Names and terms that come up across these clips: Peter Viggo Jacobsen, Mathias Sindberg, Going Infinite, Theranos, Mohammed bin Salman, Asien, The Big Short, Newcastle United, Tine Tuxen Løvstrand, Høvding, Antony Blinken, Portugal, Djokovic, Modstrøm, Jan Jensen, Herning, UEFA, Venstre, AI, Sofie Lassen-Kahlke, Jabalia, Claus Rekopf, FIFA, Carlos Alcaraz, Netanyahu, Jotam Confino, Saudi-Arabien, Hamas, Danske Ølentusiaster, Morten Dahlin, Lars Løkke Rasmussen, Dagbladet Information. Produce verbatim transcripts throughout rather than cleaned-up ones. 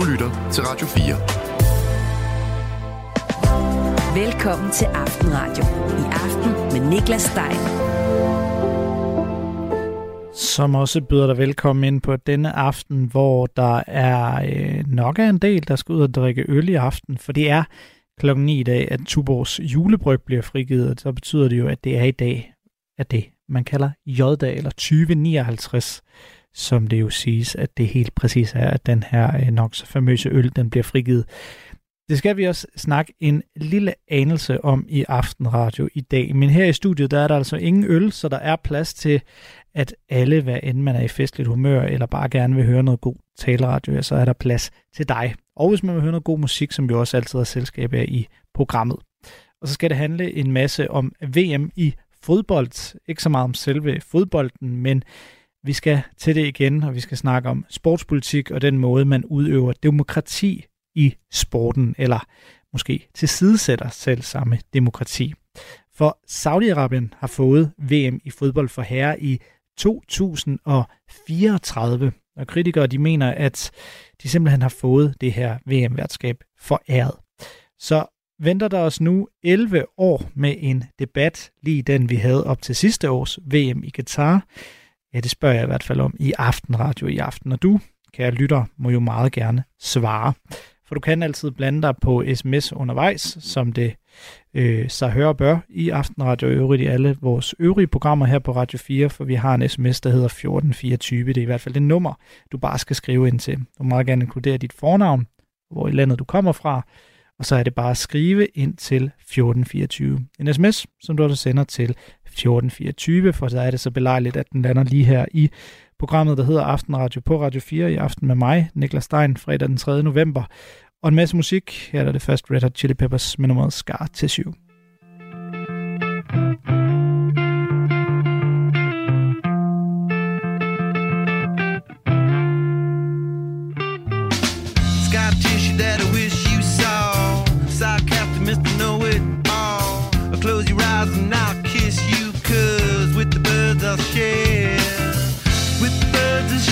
Du lytter til Radio fire. Velkommen til Aftenradio. I aften med Nicklas Degn. Som også byder dig velkommen ind på denne aften, hvor der er øh, nok af en del, der skal ud og drikke øl i aften. For det er klokken ni i dag, at Tuborgs julebryg bliver frigivet, og så betyder det jo, at det er i dag, at det man kalder J-dag, eller tyve nioghalvtreds, som det jo siges, at det helt præcis er, at den her øh, nok så famøse øl, den bliver frigivet. Det skal vi også snakke en lille anelse om i Aftenradio i dag. Men her i studiet, der er der altså ingen øl, så der er plads til, at alle, hvad end man er i festligt humør, eller bare gerne vil høre noget god taleradio, så er der plads til dig. Og hvis man vil høre noget god musik, som vi også altid har selskab af i programmet. Og så skal det handle en masse om V M i fodbold. Ikke så meget om selve fodbolden, men vi skal til det igen, og vi skal snakke om sportspolitik og den måde, man udøver demokrati i sporten, eller måske tilsidesætter selv samme demokrati. For Saudi-Arabien har fået V M i fodbold for herrer i to tusind fireogtredive, og kritikere de mener, at de simpelthen har fået det her V M-værtskab foræret. Så venter der os nu elleve år med en debat, lige den vi havde op til sidste års V M i Qatar. Ja, det spørger jeg i hvert fald om i Aftenradio i aften, og du, kære lytter, må jo meget gerne svare. For du kan altid blande dig på sms undervejs, som det øh, så hører bør i Aftenradio og øvrigt i alle vores øvrige programmer her på Radio fire, for vi har en sms, der hedder fjorten fireogtyve. Det er i hvert fald det nummer, du bare skal skrive ind til. Du må meget gerne inkludere dit fornavn, hvor i landet du kommer fra, og så er det bare at skrive ind til fjorten fireogtyve. En sms, som du også sender til fjorten fireogtyve, for så er det så belejligt, at den lander lige her i programmet, der hedder Aftenradio på Radio fire i aften med mig, Nicklas Degn, fredag den tredje november. Og en masse musik. Her er det først Red Hot Chili Peppers med nummeret Scar Tissue. Scar tissue that I wish you saw. Sarcastic mister know it all. I'll close your eyes and I'll kiss you, cause with the birds I'll share.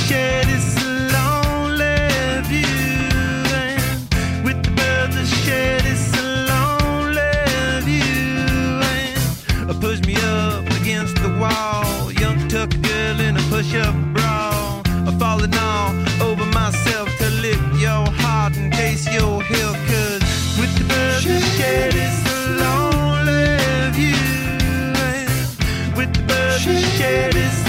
Shed is so lonely view, and with the birds that shed is so lonely view, and push me up against the wall, young tuck girl in a push-up bra, I'm falling all over myself to lift your heart in case your hill, cause with the birds that shed is so lonely view, and with the birds that shed is so lonely.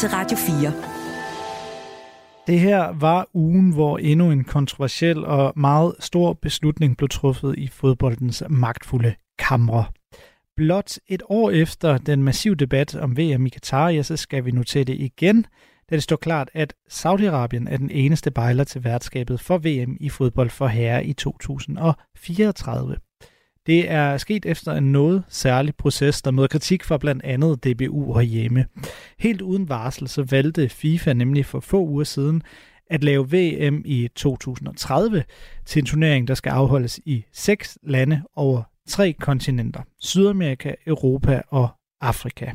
til Radio fire. Det her var ugen, hvor endnu en kontroversiel og meget stor beslutning blev truffet i fodboldens magtfulde kamre. Blot et år efter den massive debat om V M i Qatar, ja, så skal vi nu til det igen, da det står klart, at Saudi-Arabien er den eneste bejler til værtskabet for V M i fodbold for herrer i to tusind fireogtredive. Det er sket efter en noget særlig proces, der møder kritik fra blandt andet D B U herhjemme. Helt uden varsel så valgte FIFA nemlig for få uger siden at lave V M i to tusind tredive til en turnering, der skal afholdes i seks lande over tre kontinenter. Sydamerika, Europa og Afrika.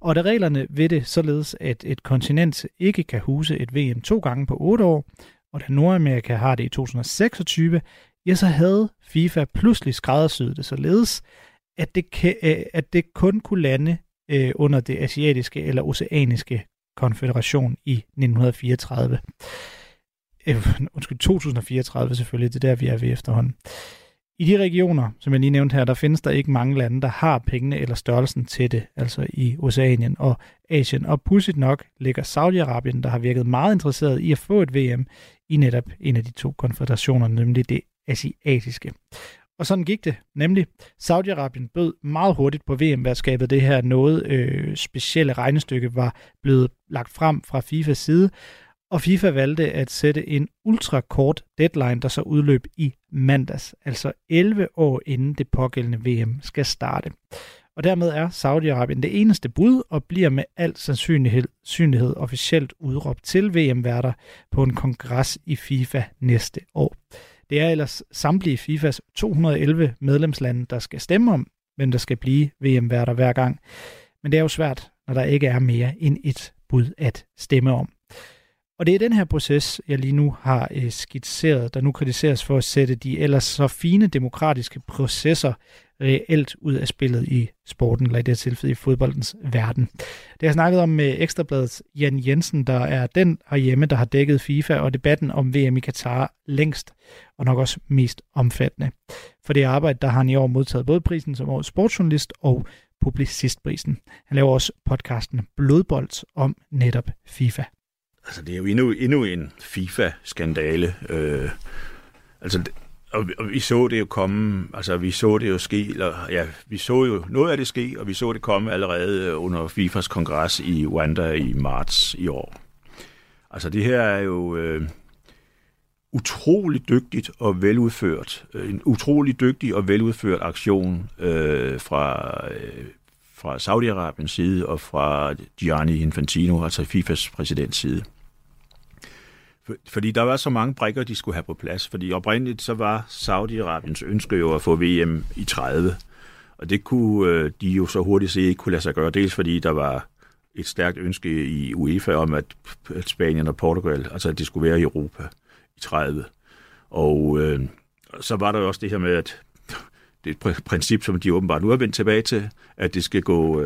Og da reglerne ved det således, at et kontinent ikke kan huse et V M to gange på otte år, og da Nordamerika har det i to tusind seksogtyve, ja, så havde FIFA pludselig skræddersyet det således, at det, at det kun kunne lande øh, under det asiatiske eller oceaniske konfederation i nitten fireogtredive. Øh, undskyld, to tusind fireogtredive selvfølgelig, det er der, vi er ved efterhånden. I de regioner, som jeg lige nævnte her, der findes der ikke mange lande, der har pengene eller størrelsen til det, altså i Oceanien og Asien. Og pudsigt nok ligger Saudi-Arabien, der har virket meget interesseret i at få et V M i netop en af de to konfederationer, nemlig det asiatiske. Og sådan gik det, nemlig Saudi-Arabien bød meget hurtigt på V M-værtskabet. Det her noget øh, specielle regnestykke var blevet lagt frem fra FIFAs side, og FIFA valgte at sætte en ultrakort deadline, der så udløb i mandags, altså elleve år inden det pågældende V M skal starte. Og dermed er Saudi-Arabien det eneste bud og bliver med al sandsynlighed officielt udråbt til V M-værter på en kongres i FIFA næste år. Det er ellers samtlige FIFAs to hundrede og elleve medlemslande, der skal stemme om, hvem der skal blive V M-værter hver gang. Men det er jo svært, når der ikke er mere end et bud at stemme om. Og det er den her proces, jeg lige nu har øh, skitseret, der nu kritiseres for at sætte de ellers så fine demokratiske processer reelt ud af spillet i sporten, eller i det her tilfælde i fodboldens verden. Det har jeg snakket om med Ekstrabladets Jan Jensen, der er den herhjemme, der har dækket FIFA og debatten om V M i Qatar længst, og nok også mest omfattende. For det arbejde, der har han i år modtaget både prisen som årets sportsjournalist og publicistprisen. Han laver også podcasten Blodbold om netop FIFA. Altså, det er jo endnu, endnu en FIFA-skandale. Øh, altså, og vi, og vi så det jo komme, altså vi så det jo ske, eller ja, vi så jo noget af det ske, og vi så det komme allerede under FIFAs kongres i Rwanda i marts i år. Altså, det her er jo øh, utrolig dygtigt og veludført, en utrolig dygtig og veludført aktion øh, fra øh, fra Saudi-Arabiens side og fra Gianni Infantino, altså FIFAs præsidents side. Fordi der var så mange brikker, de skulle have på plads. Fordi oprindeligt så var Saudi-Arabiens ønske jo at få V M i tredive. Og det kunne de jo så hurtigt se ikke kunne lade sig gøre. Dels fordi der var et stærkt ønske i UEFA om, at Spanien og Portugal, altså at det skulle være i Europa i tredive. Og øh, så var der jo også det her med, at det er et princip, som de åbenbart nu er vendt tilbage til, at det skal gå,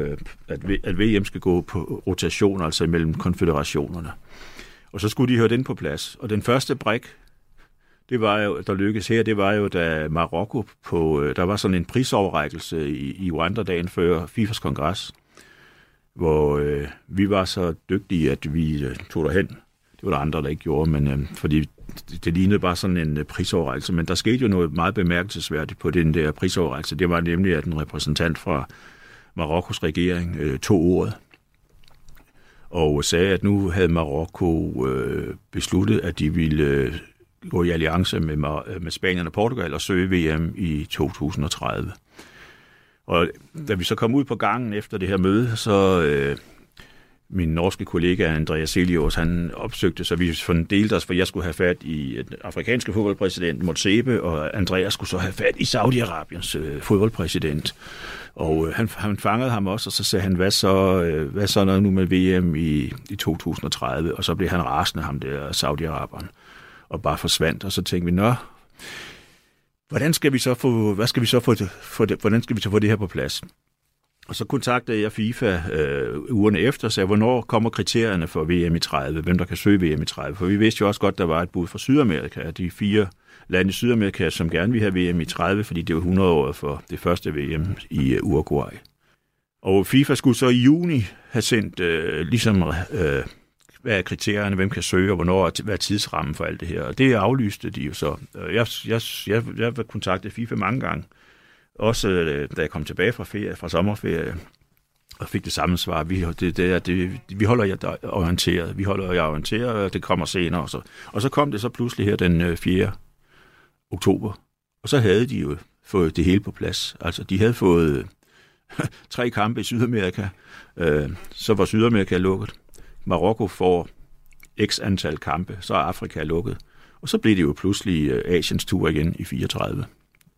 at V M skal gå på rotation, altså mellem konfederationerne. Og så skulle de høre den på plads. Og den første brik, det var jo, der lykkedes her, det var jo, da Marokko på, der var sådan en prisoverrækkelse i, i Rwanda dagen før FIFAs kongres, hvor øh, vi var så dygtige, at vi øh, tog derhen. Det var der andre, der ikke gjorde, men øh, fordi det lignede bare sådan en prisoverrækkelse, men der skete jo noget meget bemærkelsesværdigt på den der prisoverrækkelse. Det var nemlig, at en repræsentant fra Marokkos regering øh, tog ordet og sagde, at nu havde Marokko øh, besluttet, at de ville øh, gå i alliance med, med Spanien og Portugal og søge V M i to tusind tredive. Og da vi så kom ud på gangen efter det her møde, så... Øh, Min norske kollega Andreas Elios, han opsøgte, så vi fordelte os, for jeg skulle have fat i den afrikanske fodboldpræsident Motsepe, og Andreas skulle så have fat i Saudi-Arabiens øh, fodboldpræsident. Og øh, han, han fangede ham også, og så sagde han, hvad så, øh, hvad så noget nu med V M i, i to tusind tredive? Og så blev han rasende, ham der Saudi-Araberen, og bare forsvandt. Og så tænkte vi, nå, hvordan skal vi så få, hvad skal vi så få, for det, hvordan skal vi så få det her på plads? Og så kontaktede jeg FIFA øh, ugerne efter og sagde, hvornår kommer kriterierne for V M i tredive, hvem der kan søge V M i tredive? For vi vidste jo også godt, der var et bud fra Sydamerika, at de fire lande i Sydamerika, som gerne vil have V M i tredive, fordi det var hundrede år for det første V M i Uruguay. Og FIFA skulle så i juni have sendt øh, ligesom, øh, hvad er kriterierne, hvem kan søge, og hvornår, og hvad er tidsrammen for alt det her. Og det aflyste de jo så. Jeg, jeg, jeg, jeg kontaktede FIFA mange gange, også øh, da jeg kom tilbage fra, ferie, fra sommerferie, og fik det samme svar. Vi, det, det, det, vi holder jer orienteret, vi holder jer orienteret, og det kommer senere. Og så, og så kom det så pludselig her den fjerde oktober, og så havde de jo fået det hele på plads. Altså, de havde fået tre kampe i Sydamerika, øh, så var Sydamerika lukket. Marokko får x antal kampe, så er Afrika lukket. Og så blev det jo pludselig øh, Asiens tur igen i fireogtredive.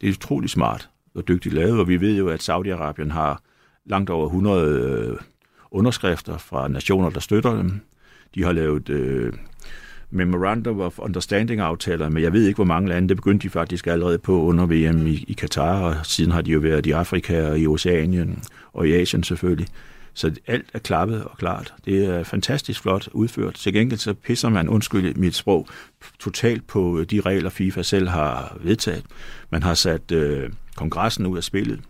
Det er utrolig smart og dygtigt lavet, og vi ved jo, at Saudi-Arabien har langt over hundrede øh, underskrifter fra nationer, der støtter dem. De har lavet øh, Memorandum of Understanding-aftaler, men jeg ved ikke, hvor mange lande. Det begyndte de faktisk allerede på under V M i, i Qatar, og siden har de jo været i Afrika og i Oceanien og i Asien selvfølgelig. Så alt er klappet og klart. Det er fantastisk flot udført. Til gengæld så pisser man, undskyld mit sprog, totalt på de regler, FIFA selv har vedtaget. Man har sat øh, kongressen ud af spillet.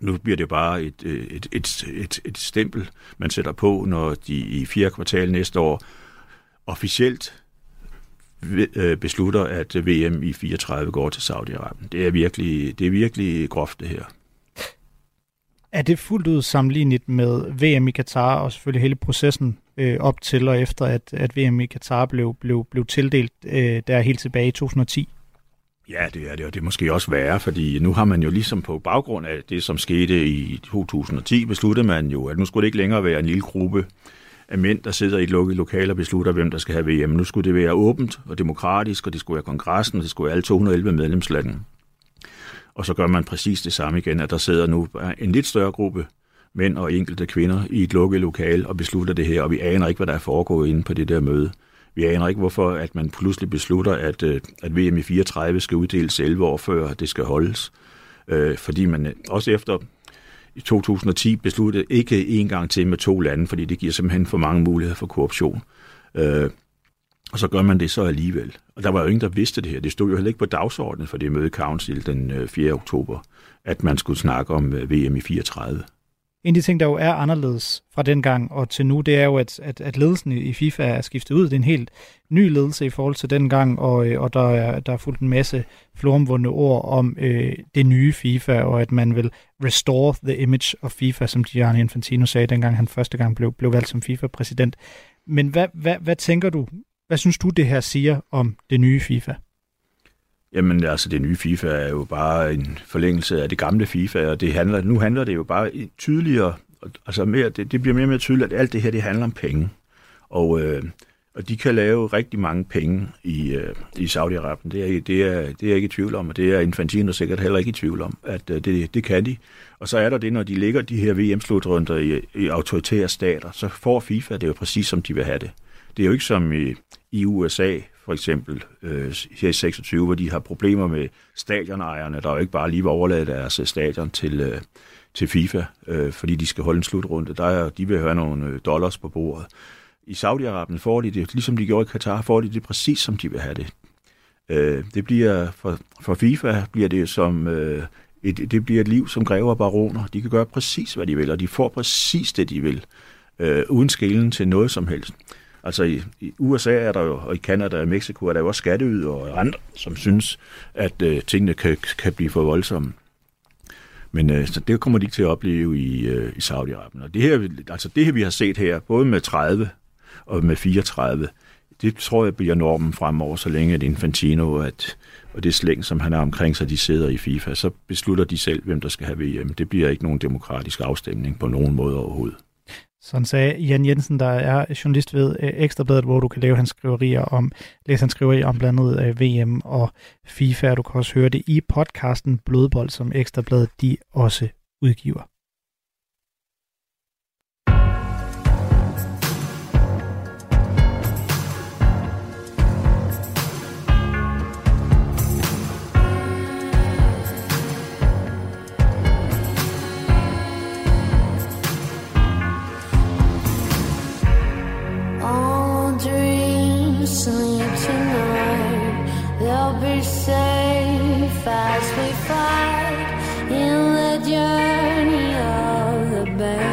Nu bliver det bare et, et, et, et, et stempel, man sætter på, når de i fjerde kvartal næste år officielt beslutter, at V M i fireogtredive går til Saudi-Arabien. Det er virkelig, det er virkelig groft, det her. Er det fuldt ud sammenlignet med V M i Qatar og selvfølgelig hele processen øh, op til og efter, at, at V M i Qatar blev, blev, blev tildelt øh, der helt tilbage i to tusind og ti? Ja, det er det, og det er måske også værre, fordi nu har man jo ligesom på baggrund af det, som skete i to tusind og ti, besluttede man jo, at nu skulle det ikke længere være en lille gruppe af mænd, der sidder i et lukket lokal og beslutter, hvem der skal have V M. Nu skulle det være åbent og demokratisk, og det skulle være kongressen, og det skulle være alle to hundrede og elleve medlemslande. Og så gør man præcis det samme igen, at der sidder nu en lidt større gruppe mænd og enkelte kvinder i et lukket lokal og beslutter det her, og vi aner ikke, hvad der er foregået inde på det der møde. Vi aner ikke, hvorfor at man pludselig beslutter, at, at V M i fireogtredive skal uddeles elleve år før det skal holdes. Øh, fordi man også efter i to tusind og ti besluttede ikke en gang til med to lande, fordi det giver simpelthen for mange muligheder for korruption. Øh, og så gør man det så alligevel. Og der var jo ingen, der vidste det her. Det stod jo heller ikke på dagsordenen for det møde Council den fjerde oktober, at man skulle snakke om V M i fireogtredive. En af de ting, der jo er anderledes fra dengang og til nu, det er jo, at, at, at ledelsen i FIFA er skiftet ud. Det er en helt ny ledelse i forhold til dengang, og, og der, er, der er fuldt en masse floromvundne ord om øh, det nye FIFA, og at man vil restore the image of FIFA, som Gianni Infantino sagde, dengang han første gang blev, blev valgt som FIFA-præsident. Men hvad, hvad, hvad tænker du, hvad synes du, det her siger om det nye FIFA? Jamen altså, det nye FIFA er jo bare en forlængelse af det gamle FIFA, og det handler, nu handler det jo bare tydeligere, altså mere, det, det bliver mere og mere tydeligt, at alt det her, det handler om penge. Og, øh, og de kan lave rigtig mange penge i, øh, i Saudi-Arabien. Det er, det, er, det er jeg ikke i tvivl om, og det er Infantino sikkert heller ikke i tvivl om, at øh, det, det kan de. Og så er der det, når de ligger de her V M-slutrunder i, i autoritære stater, så får FIFA det jo præcis, som de vil have det. Det er jo ikke som i, i U S A, for eksempel øh, her i seksogtyve, hvor de har problemer med stadionejerne, der jo ikke bare lige vil overlade deres stadion til, øh, til FIFA, øh, fordi de skal holde en slutrunde. Der er, de vil have nogle dollars på bordet. I Saudi-Arabien får de det, ligesom de gjorde i Qatar, får de det præcis, som de vil have det. Øh, det bliver, for, for FIFA bliver det som øh, et, det bliver et liv som grever og baroner. De kan gøre præcis, hvad de vil, og de får præcis det, de vil, øh, uden skelen til noget som helst. Altså i, i U S A er der jo, og i Canada og Mexico er der jo også skatteydere og andre, som synes, at øh, tingene kan, kan blive for voldsomme. Men øh, så det kommer de ikke til at opleve i, øh, i Saudi-Arabien. Og det her, altså det her, vi har set her, både med tredive og med fireogtredive, det tror jeg bliver normen fremover, så længe at Infantino at, og det slæng, som han er omkring sig, de sidder i FIFA, så beslutter de selv, hvem der skal have V M. Det bliver ikke nogen demokratisk afstemning på nogen måde overhovedet. Sådan sagde Jan Jensen, der er journalist ved Ekstrabladet, hvor du kan læse hans skriverier om, læse hans skriverier om blandt andet V M og FIFA, og du kan også høre det i podcasten Blodbold, som Ekstrabladet de også udgiver. Sleep tonight, they'll be safe as we fight in the journey of the band.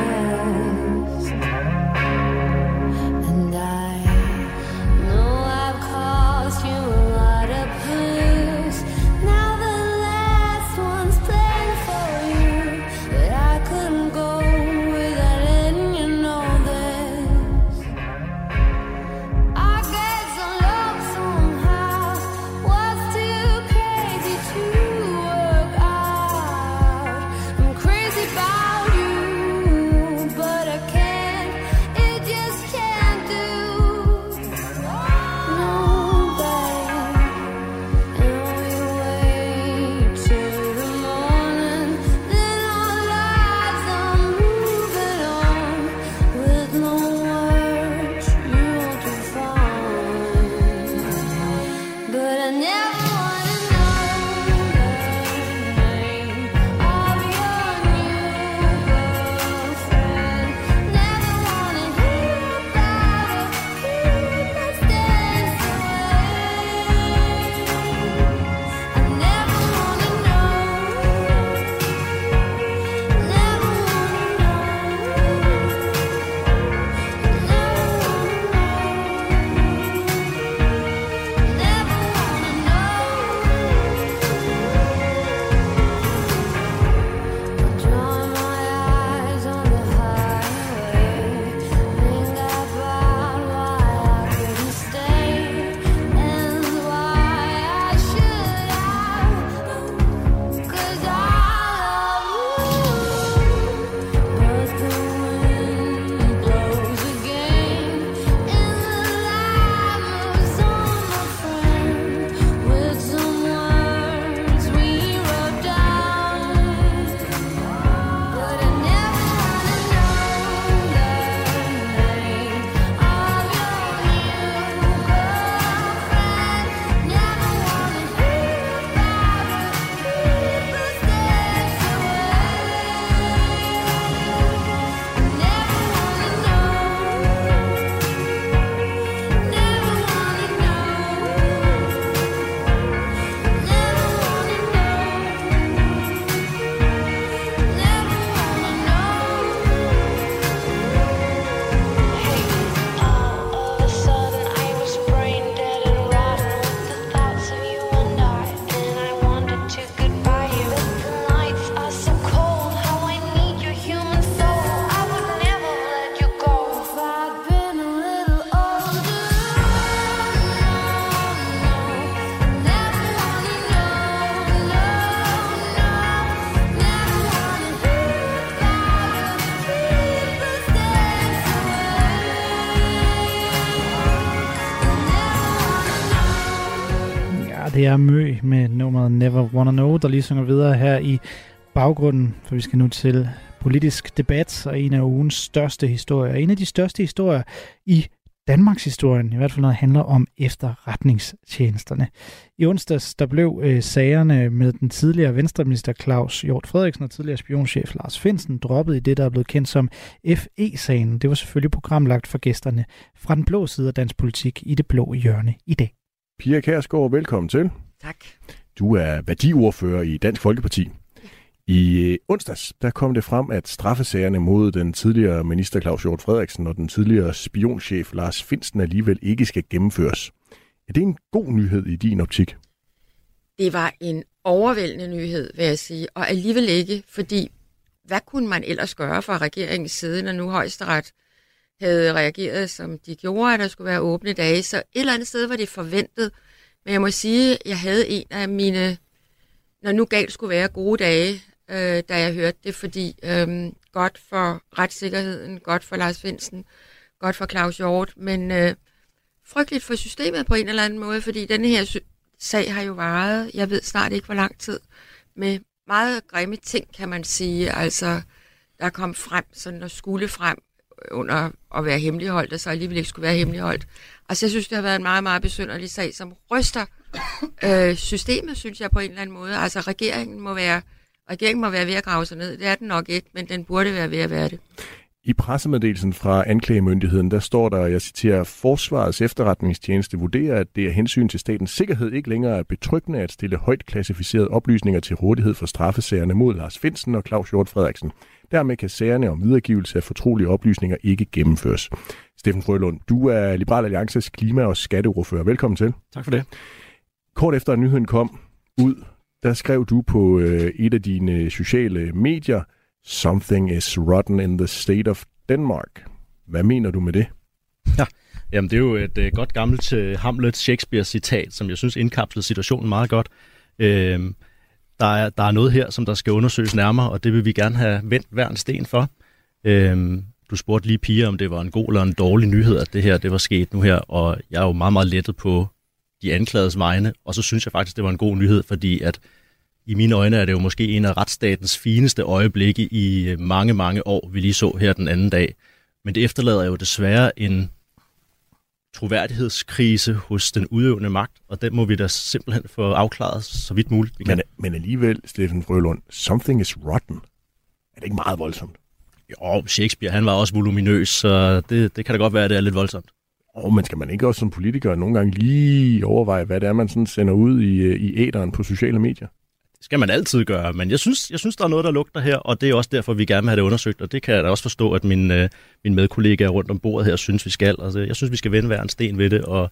her, det er Mø med nummeret Never Wanna Know, der lige synger videre her i baggrunden, for vi skal nu til politisk debat og en af ugens største historier. En af de største historier i Danmarks historien, i hvert fald når det handler om efterretningstjenesterne. I onsdags der blev øh, sagerne med den tidligere venstreminister Claus Hjort Frederiksen og tidligere spionchef Lars Findsen droppet i det, der er blevet kendt som F E-sagen. Det var selvfølgelig programlagt for gæsterne fra den blå side af dansk politik i det blå hjørne i dag. Pia Kærsgaard, velkommen til. Tak. Du er værdiordfører i Dansk Folkeparti. I onsdags der kom det frem, at straffesagerne mod den tidligere minister Claus Hjort Frederiksen og den tidligere spionchef Lars Findsen alligevel ikke skal gennemføres. Er det en god nyhed i din optik? Det var en overvældende nyhed, vil jeg sige, og alligevel ikke, fordi hvad kunne man ellers gøre fra regeringens side, når nu Højesteret havde reageret, som de gjorde, at der skulle være åbne dage, så et eller andet sted var det forventet. Men jeg må sige, at jeg havde en af mine, når nu galt skulle være, gode dage, Øh, da jeg hørte det, fordi øh, godt for retssikkerheden, godt for Lars Findsen, godt for Claus Hjort, men øh, frygteligt for systemet på en eller anden måde, fordi denne her sy- sag har jo varet, jeg ved snart ikke hvor lang tid, med meget grimme ting, kan man sige, altså der kom frem, sådan og skulle frem under at være hemmeligholdt, og så alligevel ikke skulle være hemmeligholdt. Altså jeg synes, det har været en meget, meget besynderlig sag, som ryster øh, systemet, synes jeg på en eller anden måde. Altså regeringen må være Regeringen må være ved at grave sig ned. Det er den nok ikke, men den burde være ved at være det. I pressemeddelelsen fra anklagemyndigheden, der står der, og jeg citerer, Forsvarets efterretningstjeneste vurderer, at det af hensyn til statens sikkerhed ikke længere er betryggende at stille højt klassificerede oplysninger til rådighed for straffesagerne mod Lars Findsen og Claus Hjort Frederiksen. Dermed kan sagerne om videregivelse af fortrolige oplysninger ikke gennemføres. Steffen Frølund, du er Liberal Alliances klima- og skatteordfører. Velkommen til. Tak for det. Kort efter at nyheden kom ud, der skrev du på øh, et af dine sociale medier, Something is rotten in the state of Denmark. Hvad mener du med det? Ja, jamen det er jo et øh, godt gammelt øh, Hamlet Shakespeare-citat, som jeg synes indkapslede situationen meget godt. Øh, der, er, der er noget her, som der skal undersøges nærmere, og det vil vi gerne have vendt hver en sten for. Øh, du spurgte lige Pia, om det var en god eller en dårlig nyhed, at det her det var sket nu her, og jeg er jo meget, meget lettet på de anklagedes vegne, og så synes jeg faktisk, det var en god nyhed, fordi at i mine øjne er det jo måske en af retsstatens fineste øjeblikke i mange, mange år, vi lige så her den anden dag. Men det efterlader jo desværre en troværdighedskrise hos den udøvende magt, og den må vi da simpelthen få afklaret så vidt muligt. Vi kan. Men, men alligevel, Steffen Frølund, something is rotten. Er det ikke meget voldsomt? Jo, Shakespeare, han var også voluminøs, så det, det kan da godt være, at det er lidt voldsomt. Og man skal man ikke også som politiker nogle gange lige overveje, hvad det er, man sådan sender ud i, i æteren på sociale medier? Det skal man altid gøre, men jeg synes, jeg synes, der er noget, der lugter her, og det er også derfor, vi gerne vil have det undersøgt, og det kan jeg da også forstå, at mine, mine medkollegaer rundt om bordet her synes, vi skal. Altså, jeg synes, vi skal vende hver en sten ved det, og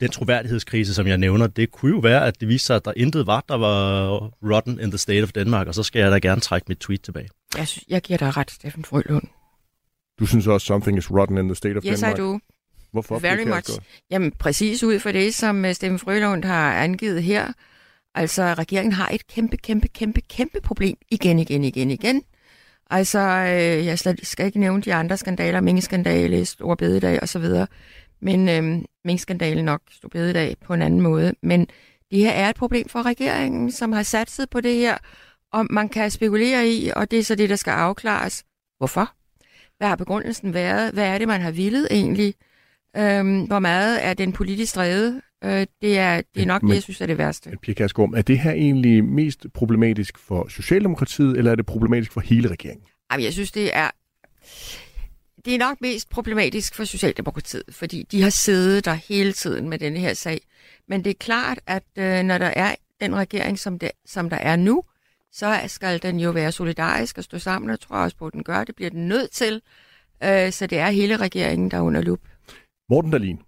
den troværdighedskrise, som jeg nævner, det kunne jo være, at det viste sig, at der intet var, der var rotten in the state of Denmark, og så skal jeg da gerne trække mit tweet tilbage. Jeg, synes, jeg giver dig ret, Steffen Frølund. Du synes også, something is rotten in the state of yes, Denmark? Yes, I do. Hvorfor? Very much. Jamen, præcis ud fra det, som Steffen Frølund har angivet her. Altså, regeringen har et kæmpe, kæmpe, kæmpe, kæmpe problem igen, igen, igen, igen. Altså, øh, jeg skal ikke nævne de andre skandaler, minkskandale, stor bededag osv., men øh, minkskandale nok, stor bededag på en anden måde. Men det her er et problem for regeringen, som har satset på det her, og man kan spekulere i, og det er så det, der skal afklares. Hvorfor? Hvad har begrundelsen været? Hvad er det, man har villet egentlig? Øhm, hvor meget er den politisk drevet? Øh, det er, det er nok men, det, jeg synes er det værste. Pia Kærsgaard, er det her egentlig mest problematisk for Socialdemokratiet, eller er det problematisk for hele regeringen? Jamen, jeg synes, det er, det er nok mest problematisk for Socialdemokratiet, fordi de har siddet der hele tiden med denne her sag. Men det er klart, at øh, når der er den regering, som, det, som der er nu, så skal den jo være solidarisk og stå sammen, og tror jeg også på, at den gør. Det bliver den nødt til, så det er hele regeringen, der er under lup. Morten Dahlin,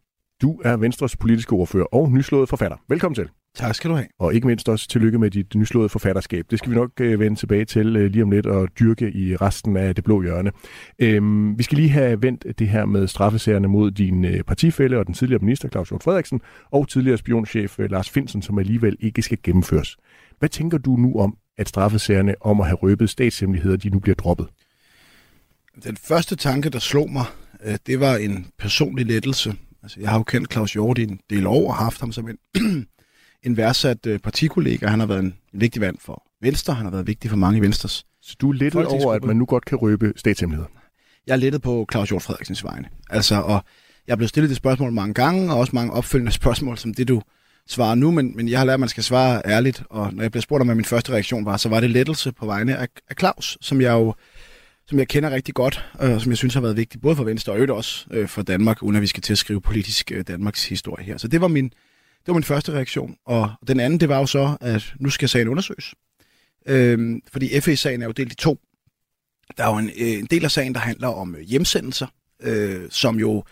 du er Venstres politiske ordfører og nyslået forfatter. Velkommen til. Tak skal du have. Og ikke mindst også tillykke med dit nyslåede forfatterskab. Det skal vi nok vende tilbage til lige om lidt og dyrke i resten af det blå hjørne. Øhm, vi skal lige have vendt det her med straffesagerne mod din partifælle og den tidligere minister Claus Hjort Frederiksen og tidligere spionchef Lars Findsen, som alligevel ikke skal gennemføres. Hvad tænker du nu om, at straffesagerne om at have røbet statshemmeligheder, de nu bliver droppet? Den første tanke, der slog mig, det var en personlig lettelse. Altså, jeg har jo kendt Claus Hjort i en del år og haft ham som en en værdsat partikollega. Han har været en vigtig mand for Venstre. Han har været vigtig for mange i Venstres. Så du er lettet over, at man nu godt kan røbe statshemmeligheder? Jeg er lettet på Claus Hjort Frederiksens vegne. Altså, og jeg er blevet stillet det spørgsmål mange gange, og også mange opfølgende spørgsmål, som det du svarer nu, men, men jeg har lært, at man skal svare ærligt. Og når jeg blev spurgt om, hvad min første reaktion var, så var det lettelse på vegne af, af Claus, som jeg jo som jeg kender rigtig godt, og som jeg synes har været vigtig, både for Venstre og øvrigt også øh, for Danmark, uden at vi skal til at skrive politisk øh, Danmarks historie her. Så det var min, det var min første reaktion. Og den anden, det var jo så, at nu skal sagen undersøges. Øh, fordi F E-sagen er jo delt i to. Der er jo en, øh, en del af sagen, der handler om øh, hjemsendelser, øh, som jo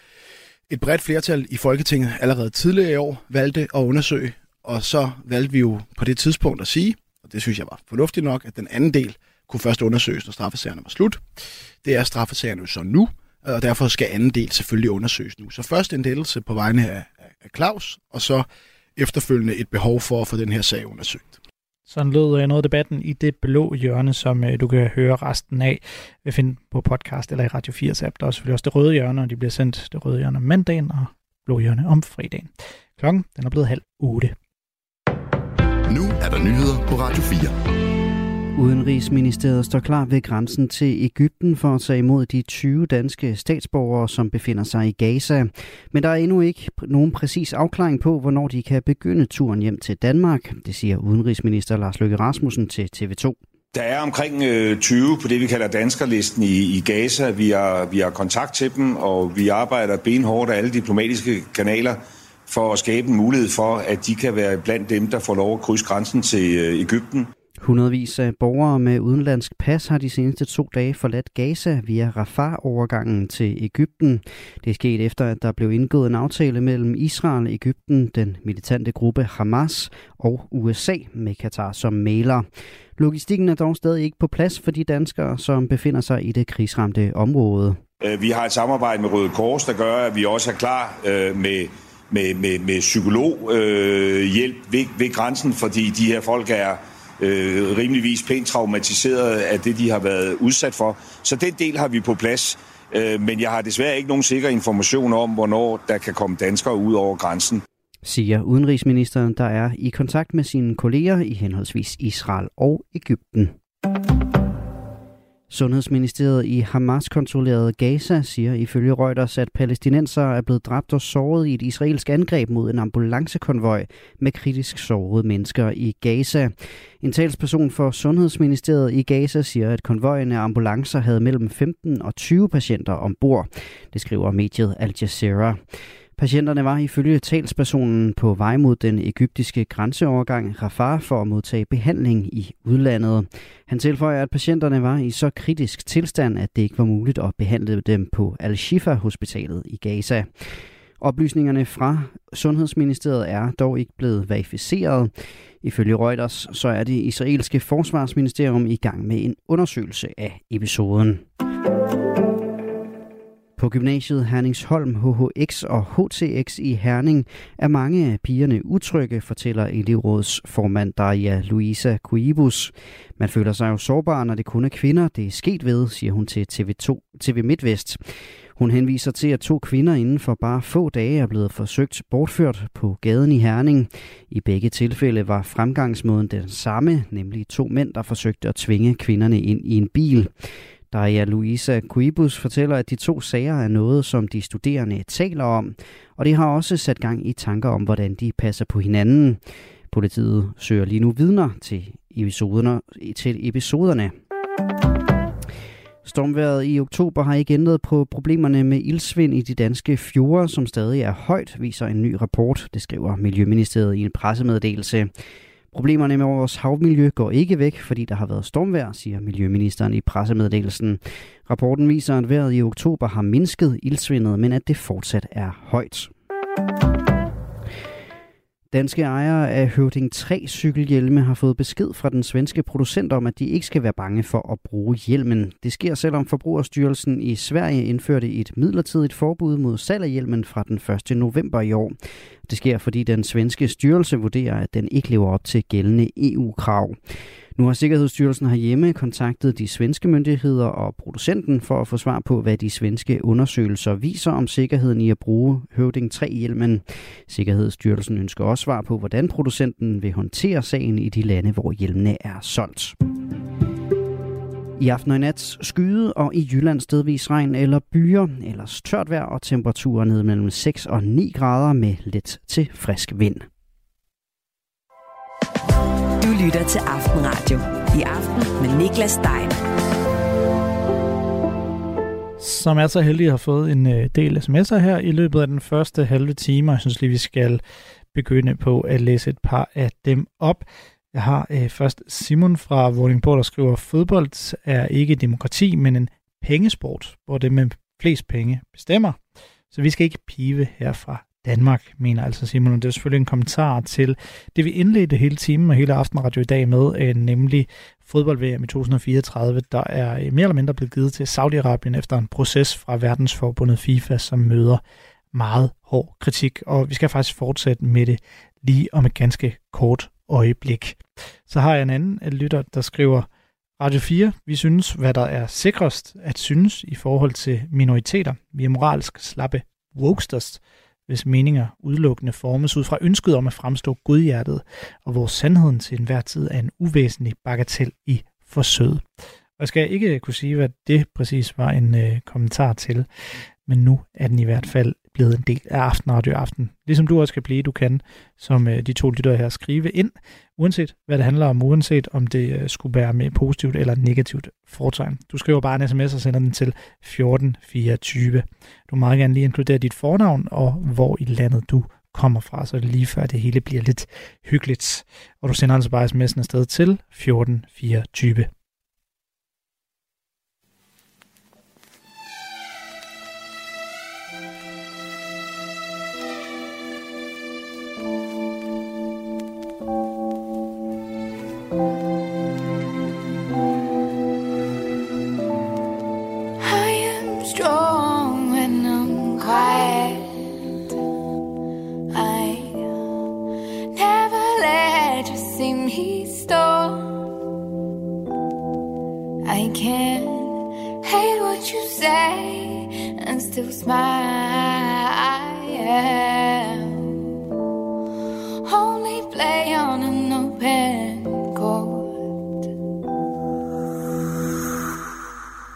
et bredt flertal i Folketinget allerede tidligere i år valgte at undersøge, og så valgte vi jo på det tidspunkt at sige, og det synes jeg var fornuftigt nok, at den anden del kunne først undersøges, når straffesagerne var slut. Det er straffesagerne jo så nu, og derfor skal anden del selvfølgelig undersøges nu. Så først en lettelse på vegne af, af Claus, og så efterfølgende et behov for at få den her sag undersøgt. Sådan lød noget af debatten i det blå hjørne, som du kan høre resten af ved finde på podcast eller i Radio firs app. Der er selvfølgelig også det røde hjørne, og de bliver sendt det røde hjørne om mandagen og blå hjørne om fredagen. Klokken den er blevet halv otte. Nu er der nyheder på Radio fire. Udenrigsministeriet står klar ved grænsen til Egypten for at tage imod de tyve danske statsborgere, som befinder sig i Gaza. Men der er endnu ikke nogen præcis afklaring på, hvornår de kan begynde turen hjem til Danmark. Det siger udenrigsminister Lars Løkke Rasmussen til T V to. Der er omkring tyve på det, vi kalder danskerlisten i, i Gaza. Vi har, vi har kontakt til dem, og vi arbejder benhårdt af alle diplomatiske kanaler for at skabe en mulighed for, at de kan være blandt dem, der får lov at krydse grænsen til Egypten. Hundredvis af borgere med udenlandsk pas har de seneste to dage forladt Gaza via Rafah-overgangen til Egypten. Det er sket efter, at der blev indgået en aftale mellem Israel, Egypten, den militante gruppe Hamas og U S A med Qatar som mægler. Logistikken er dog stadig ikke på plads for de danskere, som befinder sig i det krigsramte område. Vi har et samarbejde med Røde Kors, der gør, at vi også er klar med med, med, med psykologhjælp ved, ved grænsen, fordi de her folk er Øh, rimeligvis pænt traumatiseret af det, de har været udsat for. Så den del har vi på plads, øh, men jeg har desværre ikke nogen sikker information om, hvornår der kan komme danskere ud over grænsen. Siger udenrigsministeren, der er i kontakt med sine kolleger i henholdsvis Israel og Egypten. Sundhedsministeriet i Hamas-kontrollerede Gaza siger ifølge Reuters, at palæstinensere er blevet dræbt og såret i et israelsk angreb mod en ambulancekonvoj med kritisk sårede mennesker i Gaza. En talsperson for Sundhedsministeriet i Gaza siger, at konvojen af ambulancer havde mellem femten og tyve patienter ombord. Det skriver mediet Al Jazeera. Patienterne var ifølge talspersonen på vej mod den egyptiske grænseovergang Rafah for at modtage behandling i udlandet. Han tilføjer, at patienterne var i så kritisk tilstand, at det ikke var muligt at behandle dem på Al-Shifa-hospitalet i Gaza. Oplysningerne fra Sundhedsministeriet er dog ikke blevet verificeret. Ifølge Reuters så er det israelske forsvarsministerium i gang med en undersøgelse af episoden. På gymnasiet Herningsholm, H H X og H T X i Herning er mange af pigerne utrygge, fortæller elevrådsformand Daria Luisa Kuibus. Man føler sig jo sårbar, når det kun er kvinder, det er sket ved, siger hun til T V to, T V MidtVest. Hun henviser til, at to kvinder inden for bare få dage er blevet forsøgt bortført på gaden i Herning. I begge tilfælde var fremgangsmåden den samme, nemlig to mænd, der forsøgte at tvinge kvinderne ind i en bil. Daria Luisa Kuibus fortæller, at de to sager er noget, som de studerende taler om, og det har også sat gang i tanker om, hvordan de passer på hinanden. Politiet søger lige nu vidner til episoderne. Til episoderne. Stormvejret i oktober har ikke ændret på problemerne med iltsvind i de danske fjorde, som stadig er højt, viser en ny rapport, det skriver Miljøministeriet i en pressemeddelelse. Problemerne med vores havmiljø går ikke væk, fordi der har været stormvejr, siger miljøministeren i pressemeddelelsen. Rapporten viser, at vejret i oktober har mindsket iltsvindet, men at det fortsat er højt. Danske ejere af Høvding tre cykelhjelme har fået besked fra den svenske producent om, at de ikke skal være bange for at bruge hjelmen. Det sker, selvom Forbrugerstyrelsen i Sverige indførte et midlertidigt forbud mod salg af hjelmen fra den første november i år. Det sker, fordi den svenske styrelse vurderer, at den ikke lever op til gældende E U-krav. Nu har Sikkerhedsstyrelsen herhjemme kontaktet de svenske myndigheder og producenten for at få svar på, hvad de svenske undersøgelser viser om sikkerheden i at bruge Høvding tre-hjelmen. Sikkerhedsstyrelsen ønsker også svar på, hvordan producenten vil håndtere sagen i de lande, hvor hjelmene er solgt. I aften og i nat skyde og i Jylland stedvis regn eller byer, ellers tørt vejr og temperaturer ned mellem seks og ni grader med lidt til frisk vind. Du lytter til Aftenradio. I aften med Nicklas Degn. Som er så heldig at have fået en del sms'er her i løbet af den første halve time, og jeg synes lige, vi skal begynde på at læse et par af dem op. Jeg har øh, først Simon fra Vordingborg, der skriver, fodbold er ikke demokrati, men en pengesport, hvor det med flest penge bestemmer. Så vi skal ikke pive her fra Danmark, mener altså Simon. Og det er selvfølgelig en kommentar til det, vi indledte hele timen og hele Aftenradio i dag med, øh, nemlig fodbold-V M i to tusind fireogtredive, der er øh, mere eller mindre blevet givet til Saudi-Arabien efter en proces fra verdensforbundet FIFA, som møder meget hård kritik. Og vi skal faktisk fortsætte med det lige om et ganske kort øjeblik. Så har jeg en anden lytter, der skriver, Radio fire, vi synes, hvad der er sikrest at synes i forhold til minoriteter. Vi er moralsk slappe wokesters, hvis meninger udelukkende formes ud fra ønsket om at fremstå godhjertet, og hvor sandheden til enhver tid er en uvæsentlig bagatel i forsøget. Og jeg skal ikke kunne sige, hvad det præcis var en øh, kommentar til, men nu er den i hvert fald blevet en del af Aftenradio Aften. Ligesom du også kan blive, du kan, som de to lyttere her, skrive ind, uanset hvad det handler om, uanset om det skulle være med positivt eller negativt foretegn. Du skriver bare en sms og sender den til fjorten fireogtyve. Du må meget gerne lige inkludere dit fornavn og hvor i landet du kommer fra, så lige før det hele bliver lidt hyggeligt. Og du sender altså bare sms'en afsted til fjorten fireogtyve. I cannot breathe.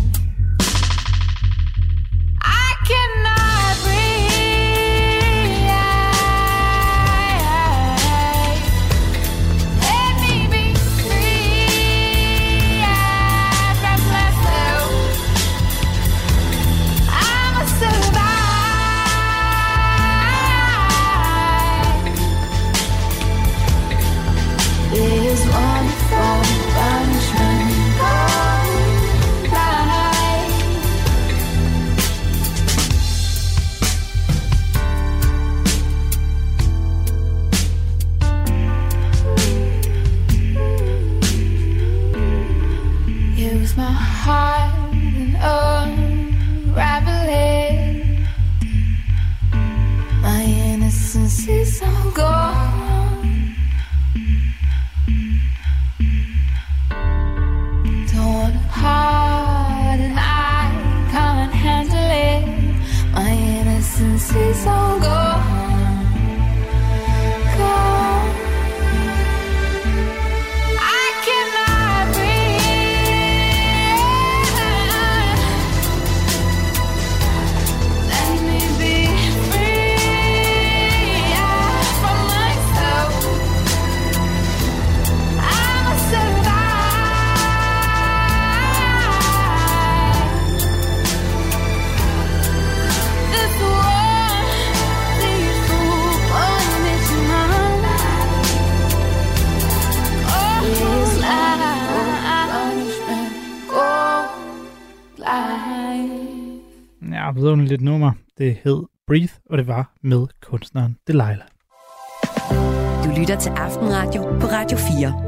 I, og vidunderligt nummer. Det hed Breathe, og det var med kunstneren Delilah. Du lytter til Aftenradio på Radio fire.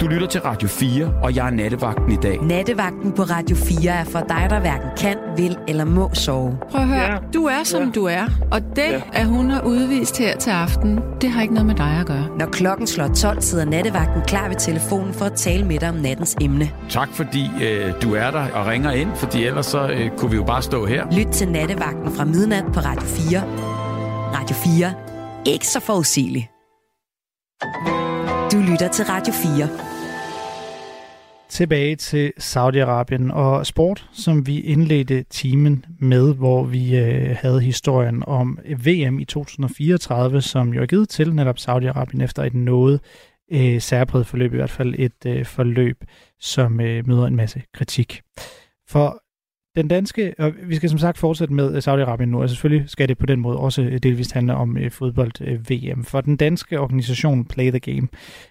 Du lytter til Radio fire, og jeg er nattevagten i dag. Nattevagten på Radio fire er for dig, der hverken kan, vil eller må sove. Prøv at høre, ja. Du er som ja. Du er, og det, ja. At hun er udvist her til aften, det har ikke noget med dig at gøre. Når klokken slår tolv, sidder nattevagten klar ved telefonen for at tale med dig om nattens emne. Tak fordi øh, du er der og ringer ind, fordi ellers så øh, kunne vi jo bare stå her. Lyt til nattevagten fra midnat på Radio fire. Radio fire. Ikke så forudsigelig. Du lytter til Radio fire. Tilbage til Saudi-Arabien og sport, som vi indledte timen med, hvor vi øh, havde historien om V M i tyve fireogtredive, som jo er givet til netop Saudi-Arabien efter et noget øh, særpræget forløb, i hvert fald et øh, forløb, som øh, møder en masse kritik. For den danske, og vi skal som sagt fortsætte med Saudi-Arabien nu, og selvfølgelig skal det på den måde også delvist handle om fodbold-V M. For den danske organisation Play the Game,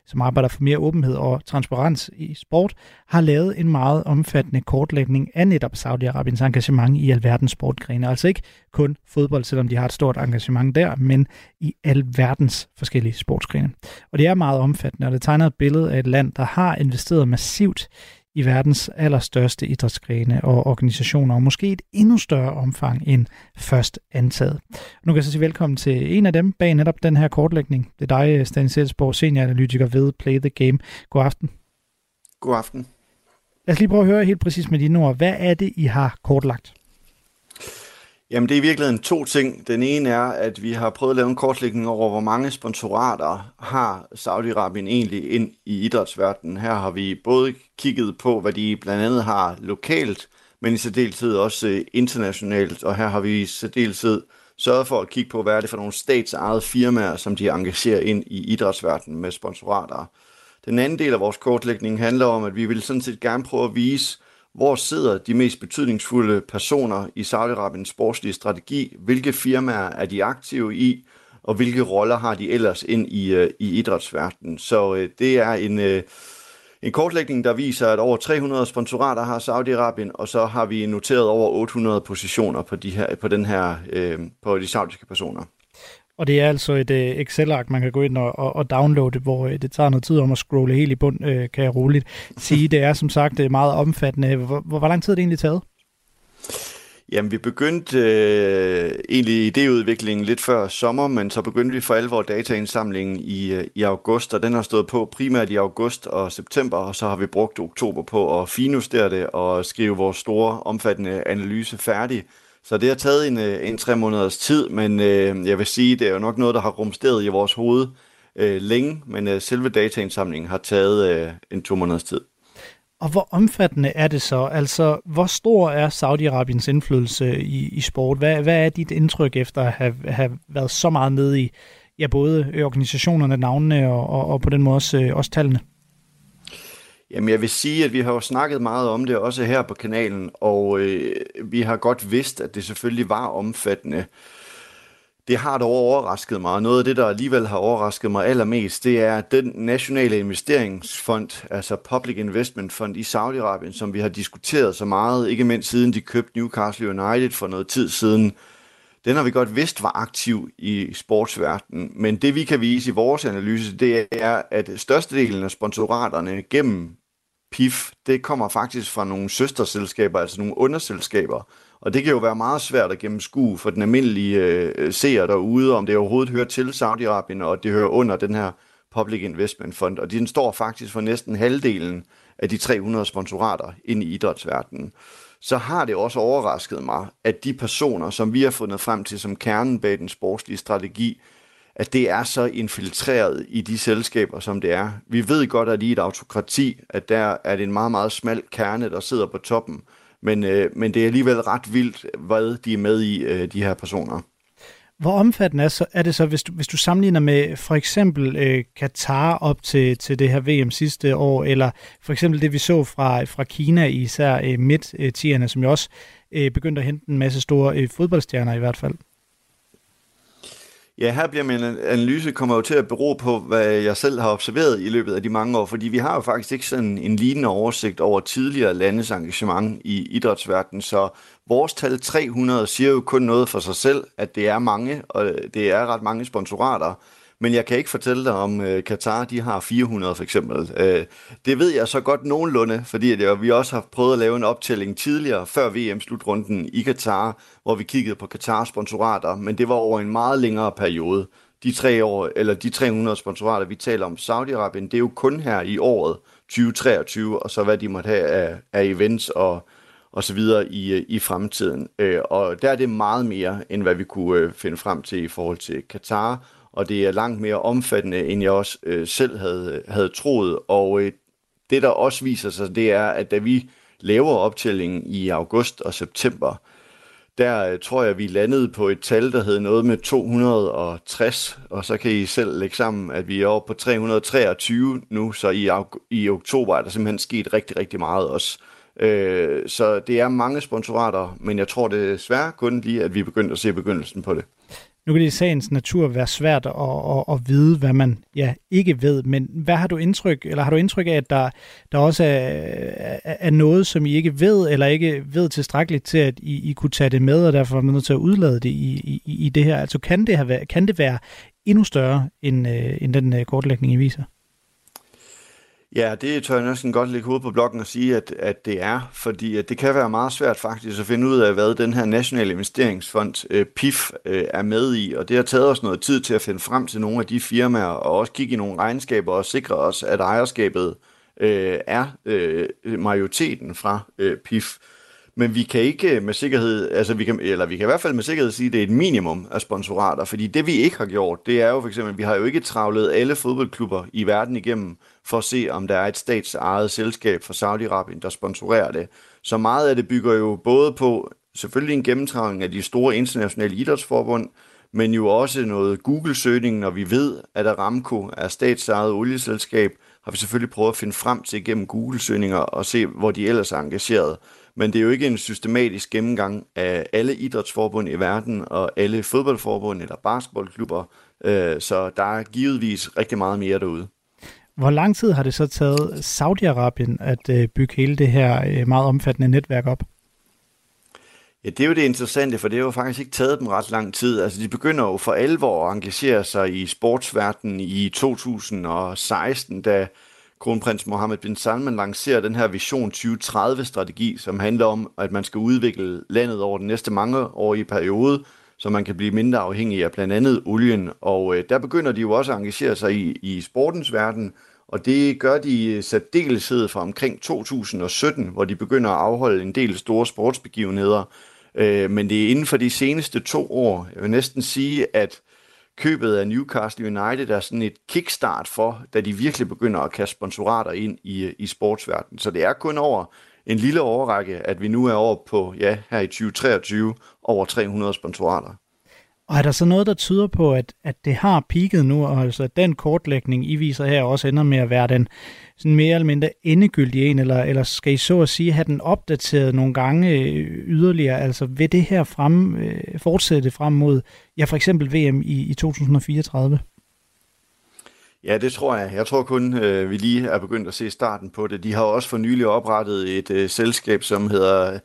som arbejder for mere åbenhed og transparens i sport, har lavet en meget omfattende kortlægning af netop Saudi-Arabiens engagement i alverdens sportgrene. Altså ikke kun fodbold, selvom de har et stort engagement der, men i alverdens forskellige sportsgrene. Og det er meget omfattende, og det tegner et billede af et land, der har investeret massivt i verdens allerstørste idrætsgrene og organisationer, og måske et endnu større omfang end først antaget. Nu kan jeg så sige velkommen til en af dem bag netop den her kortlægning. Det er dig, Stanis Elsborg, senioranalytiker ved Play the Game. God aften. God aften. Lad os lige prøve at høre helt præcis med dine ord. Hvad er det, I har kortlagt? Jamen, det er i virkeligheden to ting. Den ene er, at vi har prøvet at lave en kortlægning over, hvor mange sponsorater har Saudi-Arabien egentlig ind i idrætsverdenen. Her har vi både kigget på, hvad de blandt andet har lokalt, men i særdeleshed også internationalt. Og her har vi i særdeleshed sørget for at kigge på, hvad er det for nogle statsejede firmaer, som de engagerer ind i idrætsverdenen med sponsorater. Den anden del af vores kortlægning handler om, at vi vil sådan set gerne prøve at vise, hvor sidder de mest betydningsfulde personer i Saudi-Arabiens sportslige strategi? Hvilke firmaer er de aktive i? Og hvilke roller har de ellers ind i, i idrætsverdenen? Så øh, det er en, øh, en kortlægning, der viser, at over tre hundrede sponsorater har Saudi-Arabien, og så har vi noteret over otte hundrede positioner på de, her, på den her, øh, på de saudiske personer. Og det er altså et øh, Excel-ark, man kan gå ind og, og, og downloade, hvor øh, det tager noget tid om at scrolle helt i bund, øh, kan jeg roligt sige. Det er som sagt øh, meget omfattende. Hvor, hvor, hvor lang tid er det egentlig taget? Jamen, vi begyndte øh, egentlig idéudviklingen lidt før sommer, men så begyndte vi for alvor dataindsamlingen i, øh, i august, og den har stået på primært i august og september, og så har vi brugt oktober på at finjustere det og skrive vores store, omfattende analyse færdig. Så det har taget en, en tre måneders tid, men øh, jeg vil sige, det er jo nok noget, der har rumsteret i vores hoved øh, længe, men øh, selve dataindsamlingen har taget øh, en to måneders tid. Og hvor omfattende er det så? Altså, hvor stor er Saudi-Arabiens indflydelse i, i sport? Hvad, hvad er dit indtryk efter at have, have været så meget nede i ja, både organisationerne, navnene og, og, og på den måde også, øh, også tallene? Jamen, jeg vil sige, at vi har jo snakket meget om det også her på kanalen, og øh, vi har godt vidst, at det selvfølgelig var omfattende. Det har dog overrasket mig, og noget af det, der alligevel har overrasket mig allermest, det er den nationale investeringsfond, altså Public Investment Fund i Saudi-Arabien, som vi har diskuteret så meget, ikke mindst siden de købte Newcastle United for noget tid siden. Den har vi godt vidst var aktiv i sportsverdenen, men det vi kan vise i vores analyse, det er, at størstedelen af sponsoraterne gennem P I F, det kommer faktisk fra nogle søsterselskaber, altså nogle underselskaber. Og det kan jo være meget svært at gennemskue for den almindelige øh, seer derude, om det overhovedet hører til Saudi-Arabien, og det hører under den her Public Investment Fund. Og den står faktisk for næsten halvdelen af de tre hundrede sponsorater ind i idrætsverdenen. Så har det også overrasket mig, at de personer, som vi har fundet frem til som kernen bag den sportslige strategi, at det er så infiltreret i de selskaber, som det er. Vi ved godt, at i et autokrati, at der er det en meget, meget smal kerne, der sidder på toppen. Men, øh, men det er alligevel ret vildt, hvad de er med i, øh, de her personer. Hvor omfattende er, så, er det så, hvis du, hvis du sammenligner med for eksempel øh, Qatar op til, til det her V M sidste år, eller for eksempel det, vi så fra, fra Kina, især øh, midt-tierne, som jo også øh, begyndte at hente en masse store øh, fodboldstjerner i hvert fald? Ja, her bliver min analyse kommer jo til at bero på, hvad jeg selv har observeret i løbet af de mange år, fordi vi har jo faktisk ikke sådan en lignende oversigt over tidligere landes engagement i idrætsverdenen, så vores tal tre hundrede siger jo kun noget for sig selv, at det er mange, og det er ret mange sponsorater, men jeg kan ikke fortælle dig om øh, Qatar, de har fire hundrede for eksempel. Øh, det ved jeg så godt nogenlunde, fordi det, og vi også har prøvet at lave en optælling tidligere, før V M-slutrunden i Qatar, hvor vi kiggede på Qatars sponsorater, men det var over en meget længere periode. De, tre år, eller de tre hundrede sponsorater, vi taler om Saudi-Arabien, det er jo kun her i året tyve treogtyve, og så hvad de måtte have af, af events og, og så videre i, i fremtiden. Øh, og der er det meget mere, end hvad vi kunne øh, finde frem til i forhold til Qatar, og det er langt mere omfattende, end jeg også øh, selv havde, havde troet. Og øh, det, der også viser sig, det er, at da vi laver optællingen i august og september, der øh, tror jeg, vi landede på et tal, der hed noget med to hundrede og tres, og så kan I selv lægge sammen, at vi er oppe på tre hundrede og treogtyve nu, så i, i oktober er der simpelthen sket rigtig, rigtig meget også. Øh, så det er mange sponsorater, men jeg tror desværre kun lige, at vi er begyndt at se begyndelsen på det. Nu kan det i sagens natur være svært at, at, at vide, hvad man ja, ikke ved, men hvad har du indtryk, eller har du indtryk af, at der, der også er, er noget, som I ikke ved, eller ikke ved tilstrækkeligt til, at I, I kunne tage det med, og derfor er man nødt til at udlade det i, i, i det her? Altså kan det, have, kan det være endnu større, end, øh, end den øh, kortlægning, I viser? Ja, det tør jeg næsten godt lægge hovedet på blokken og sige, at, at det er, fordi at det kan være meget svært faktisk at finde ud af, hvad den her nationale investeringsfond, øh, P I F, øh, er med i, og det har taget os noget tid til at finde frem til nogle af de firmaer, og også kigge i nogle regnskaber og sikre os, at ejerskabet øh, er øh, majoriteten fra øh, P I F. Men vi kan ikke med sikkerhed, altså vi kan, eller vi kan i hvert fald med sikkerhed sige, at det er et minimum af sponsorater, fordi det vi ikke har gjort, det er jo for eksempel, vi har jo ikke travlet alle fodboldklubber i verden igennem, for at se, om der er et statsejet selskab fra Saudi-Arabien, der sponsorerer det. Så meget af det bygger jo både på, selvfølgelig en gennemtravling af de store internationale idrætsforbund, men jo også noget Google-søgning, når vi ved, at Aramco er statsejet olieselskab, har vi selvfølgelig prøvet at finde frem til gennem Google-søgninger og se, hvor de ellers er engageret. Men det er jo ikke en systematisk gennemgang af alle idrætsforbund i verden og alle fodboldforbund eller basketballklubber, så der er givetvis rigtig meget mere derude. Hvor lang tid har det så taget Saudi-Arabien at bygge hele det her meget omfattende netværk op? Ja, det er jo det interessante, for det har jo faktisk ikke taget dem ret lang tid. Altså, de begynder jo for alvor at engagere sig i sportsverdenen i to tusind og seksten, da kronprins Mohammed bin Salman lancerer den her Vision tyve tredive-strategi, som handler om, at man skal udvikle landet over den næste mange år i periode, så man kan blive mindre afhængig af blandt andet olien. Og øh, der begynder de jo også at engagere sig i, i sportens verden, og det gør de særdeleshed fra omkring to tusind og sytten, hvor de begynder at afholde en del store sportsbegivenheder. Øh, men det er inden for de seneste to år, jeg vil næsten sige, at købet af Newcastle United er sådan et kickstart for, da de virkelig begynder at kaste sponsorater ind i, i sportsverdenen. Så det er kun over en lille overrække, at vi nu er over på, ja, her i tyve treogtyve, over tre hundrede sponsorater. Og er der så noget, der tyder på, at, at det har peaket nu, og altså at den kortlægning, I viser her, også ender med at være den sådan mere eller mindre endegyldige en, eller, eller skal I så at sige have den opdateret nogle gange yderligere? Altså vil det her frem, øh, fortsætte frem mod, ja, for eksempel V M i, i to tusind og fireogtredive? Ja, det tror jeg. Jeg tror kun, øh, vi lige er begyndt at se starten på det. De har også for nylig oprettet et øh, selskab, som hedder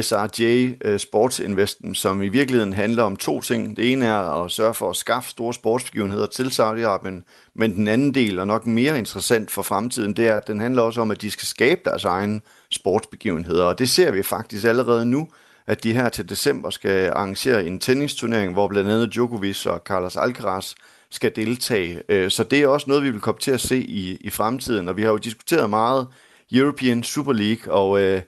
S R J Sports Investment, som i virkeligheden handler om to ting. Det ene er at sørge for at skaffe store sportsbegivenheder til Saudi-Arabien, men den anden del, og nok mere interessant for fremtiden, det er, at den handler også om, at de skal skabe deres egne sportsbegivenheder. Og det ser vi faktisk allerede nu, at de her til december skal arrangere en tennisturnering, hvor blandt andet Djokovic og Carlos Alcaraz skal deltage. Så det er også noget, vi vil komme til at se i, i fremtiden, og vi har jo diskuteret meget European Super League, og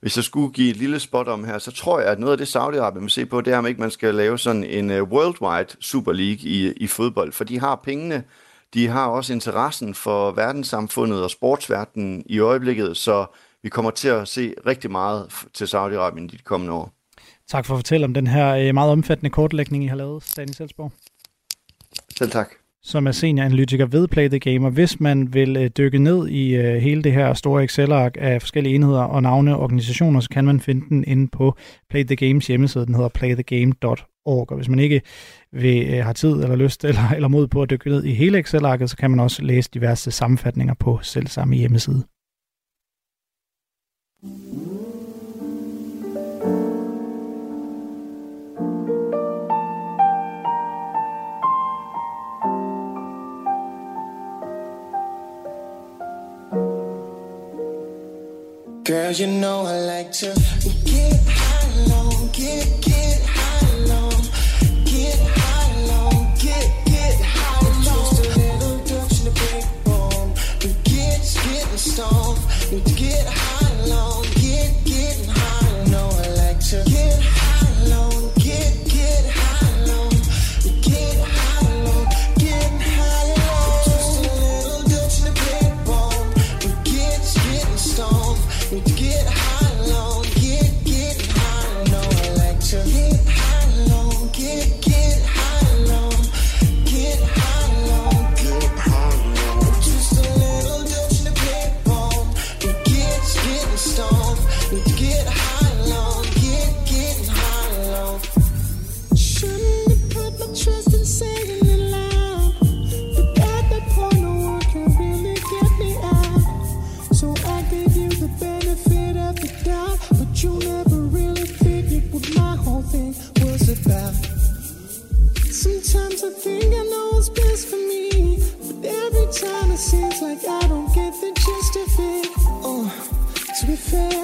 hvis jeg skulle give et lille spot om her, så tror jeg, at noget af det Saudi-Arabien vil se på, det er, om ikke man skal lave sådan en uh, worldwide Super League i, i fodbold, for de har pengene, de har også interessen for verdenssamfundet og sportsverdenen i øjeblikket, så vi kommer til at se rigtig meget til Saudi-Arabien i de kommende år. Tak for at fortælle om den her meget omfattende kortlægning, I har lavet, Stanis Elsborg. Selv tak. Som er senioranalytiker ved Play the Game, og hvis man vil dykke ned i hele det her store Excel-ark af forskellige enheder og navne og organisationer, så kan man finde den inde på Play the Games hjemmeside, den hedder play the game dot org. og hvis man ikke vil, har tid eller lyst eller, eller mod på at dykke ned i hele Excel-arket, så kan man også læse diverse sammenfatninger på selvsamme hjemmeside. Girl, you know I like to get high alone, get, get high alone, get high alone, get, get high alone. Just a little touch in the big bone, we get, getting stoned, we get high alone, get, getting high. You know I like to get high alone, get, get high alone, we get high alone, getting high alone. Just a little touch in the big bone, we get, getting stoned. We get high alone, get, get high alone, I like to get high alone, get, get high alone, get high alone, get high alone. Just a little touch in the big bone, we get, getting stoned, we get high alone, get, getting high alone. Shouldn't have put my trust in saying it loud, but at that point no one can really get me out, so I gave you the best. But you never really figured what my whole thing was about. Sometimes I think I know what's best for me, but every time it seems like I don't get the gist of it. Oh, to be fair,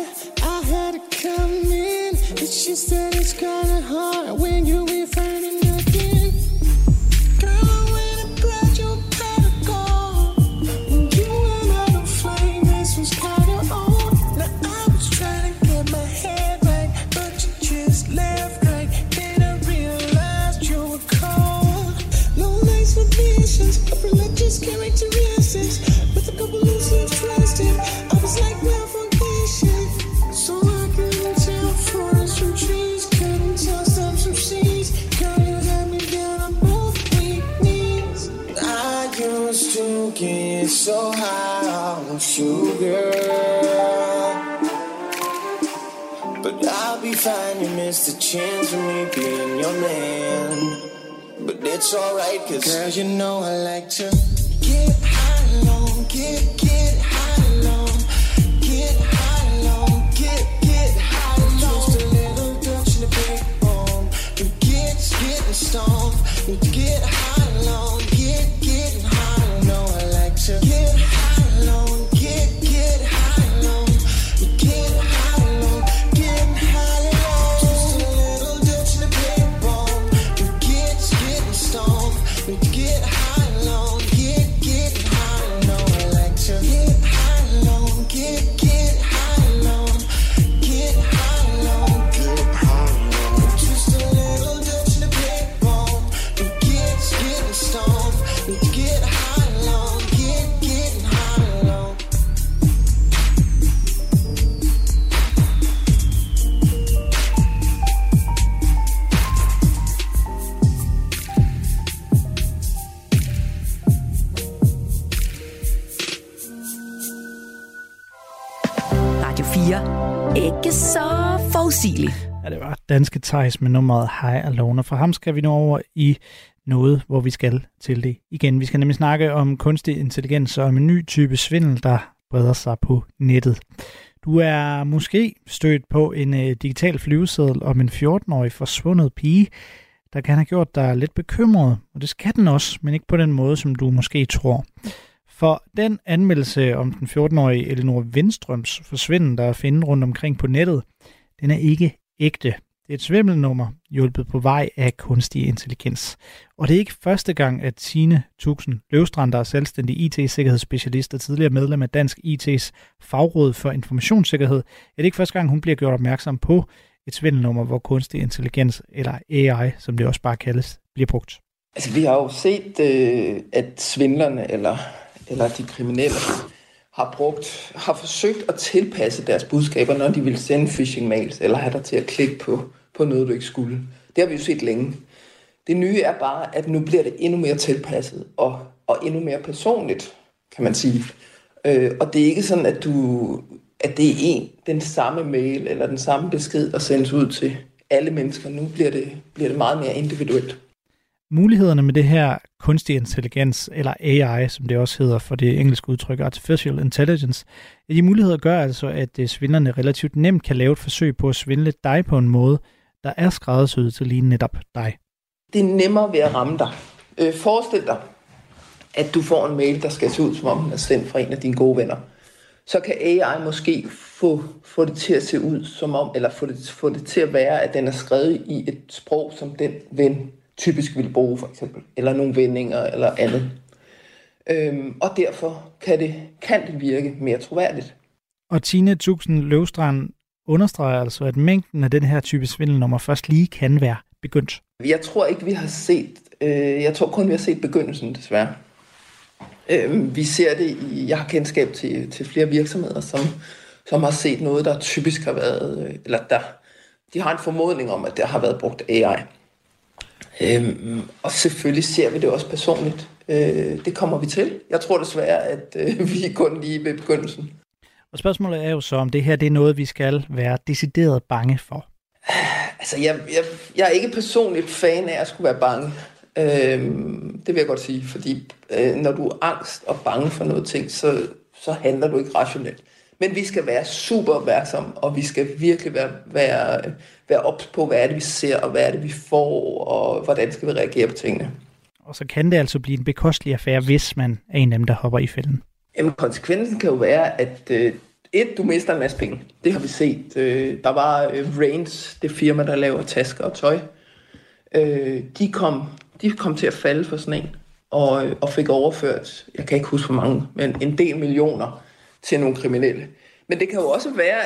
I had to come in. It's just that it's kinda hard when you ain't finding nothing. Girl, when I'm glad you're better gone. When you went out of flame, this was kinda old. Religious characteristics with a couple loose lips plastic. I was like malfunction, so I couldn't tell forests from trees, couldn't tell stems from seeds. Girl, you had me down on both knees. I used to get so high on sugar, but I'll be fine. You missed the chance of me being your man. But it's alright, cause girl, you know I like to get high alone, get, get high alone, get high alone, get, get high alone. Just a little touch in the big bone, we get, getting stoned, we get high alone, get, getting high. You know I like to get high alone, get, get high alone, we get high alone, getting high alone. We get high alone, get, get high alone, I like to get high alone, get, get high alone, get high alone, get high alone. Just a little touch in the big bone, we get, getting stoned, we get high alone, get, getting high alone. Ikke så forudsigeligt. Ja, det var danske Theis med nummeret High Alone, og fra ham skal vi nu over i noget, hvor vi skal til det igen. Vi skal nemlig snakke om kunstig intelligens og om en ny type svindel, der breder sig på nettet. Du er måske stødt på en øh, digital flyveseddel om en fjorten-årig forsvundet pige, der kan have gjort dig lidt bekymret, og det skal den også, men ikke på den måde, som du måske tror. For den anmeldelse om den fjorten-årige Elinor Windstrøms forsvinden, der er at finde rundt omkring på nettet, den er ikke ægte. Det er et svimmelnummer, hjulpet på vej af kunstig intelligens. Og det er ikke første gang, at Tine Tuxen Løvstrand, der er selvstændig I T-sikkerhedsspecialist og tidligere medlem af Dansk I T's Fagråd for Informationssikkerhed, er det ikke første gang, hun bliver gjort opmærksom på et svindelnummer, hvor kunstig intelligens, eller A I, som det også bare kaldes, bliver brugt. Altså, vi har jo set, øh, at svindlerne, eller... eller de kriminelle har brugt, har forsøgt at tilpasse deres budskaber, når de vil sende phishing-mails, eller have dig til at klikke på, på noget, du ikke skulle. Det har vi jo set længe. Det nye er bare, at nu bliver det endnu mere tilpasset, og, og endnu mere personligt, kan man sige. Øh, og det er ikke sådan, at, du, at det er en, den samme mail, eller den samme besked, der sendes ud til alle mennesker. Nu bliver det, bliver det meget mere individuelt. Mulighederne med det her kunstig intelligens, eller A I, som det også hedder for det engelske udtryk, artificial intelligence, de muligheder gør altså, at svindlerne relativt nemt kan lave et forsøg på at svindle dig på en måde, der er skræddersyet til lige netop dig. Det er nemmere ved at ramme dig. Øh, forestil dig, at du får en mail, der skal se ud, som om den er sendt fra en af dine gode venner. Så kan A I måske få, få det til at se ud, som om, eller få det, få det til at være, at den er skrevet i et sprog, som den ven typisk vil bruge, for eksempel, eller nogle vendinger, eller andet. Øhm, og derfor kan det, kan det virke mere troværdigt. Og Tine Tuxen Løvstrand understreger altså, at mængden af den her type svindelnummer først lige kan være begyndt. Jeg tror ikke, vi har set, øh, jeg tror kun, vi har set begyndelsen, desværre. Øh, vi ser det i, jeg har kendskab til, til flere virksomheder, som, som har set noget, der typisk har været, eller der, de har en formodning om, at der har været brugt A I. Øhm, og selvfølgelig ser vi det også personligt. Øh, det kommer vi til. Jeg tror desværre, at øh, vi kun lige ved begyndelsen. Og spørgsmålet er jo så, om det her det er noget, vi skal være decideret bange for. Altså, jeg, jeg, jeg er ikke personligt fan af at skulle være bange. Øhm, det vil jeg godt sige, fordi øh, når du er angst og bange for noget ting, så, så handler du ikke rationelt. Men vi skal være super opmærksomme, og vi skal virkelig være, være, være ops på, hvad er det, vi ser, og hvad er det, vi får, og hvordan skal vi reagere på tingene. Og så kan det altså blive en bekostelig affære, hvis man er en af dem, der hopper i fælden. Jamen, konsekvensen kan jo være, at øh, et, du mister en masse penge. Det har vi set. Øh, der var øh, Range, det firma, der laver tasker og tøj. Øh, de, kom, de kom til at falde for sådan en, og, og fik overført, jeg kan ikke huske hvor mange, men en del millioner, til nogle kriminelle. Men det kan jo også være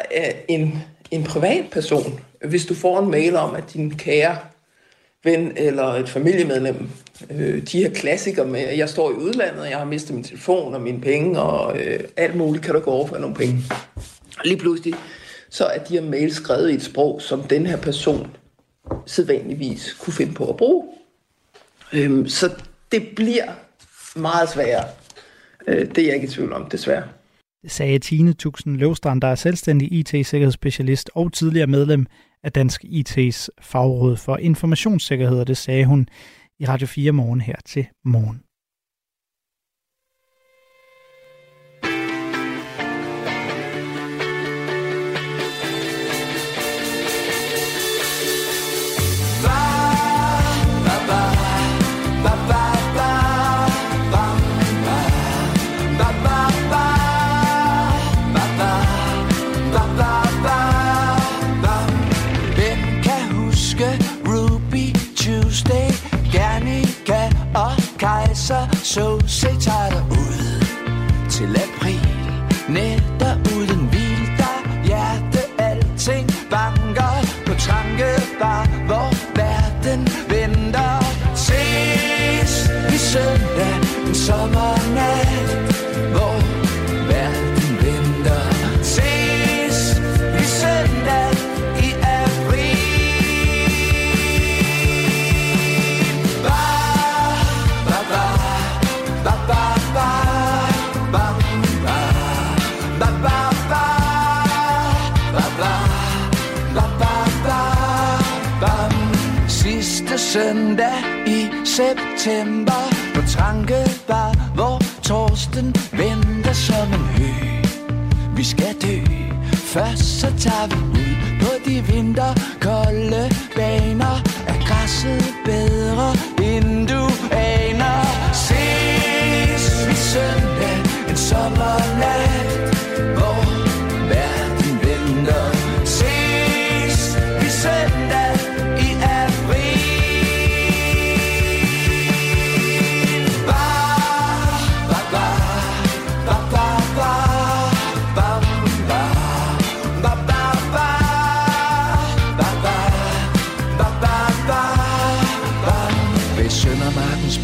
en, en privatperson. Hvis du får en mail om, at din kære ven eller et familiemedlem, øh, de her klassikere med, at jeg står i udlandet, og jeg har mistet min telefon og mine penge, og øh, alt muligt kan du gå over for nogle penge. Lige pludselig, så er de her mails skrevet i et sprog, som den her person sædvanligvis kunne finde på at bruge. Øh, så det bliver meget sværere. Øh, det er jeg ikke i tvivl om, desværre. Sagde Tine Tuxen Løvstrand, der er selvstændig I T-sikkerhedsspecialist og tidligere medlem af Dansk I T's fagråd for informationssikkerhed, og det sagde hun i Radio fire Morgen her til morgen. Så se tager der ud til april, nætter uden hvil, der hjerte alting banker på tankebar, hvor verden venter. Ses i søndag, en sommernat, hvor verden venter. Ses i søndag i april. Var søndag i september på Trankebar, hvor Torsten venter som en hø. Vi skal dø, først så tager vi ud på de vinterkolde baner. Er græsset bedre, end du aner? Ses vi søndag, en sommernat, hvor verden venter. Ses vi søndag i april.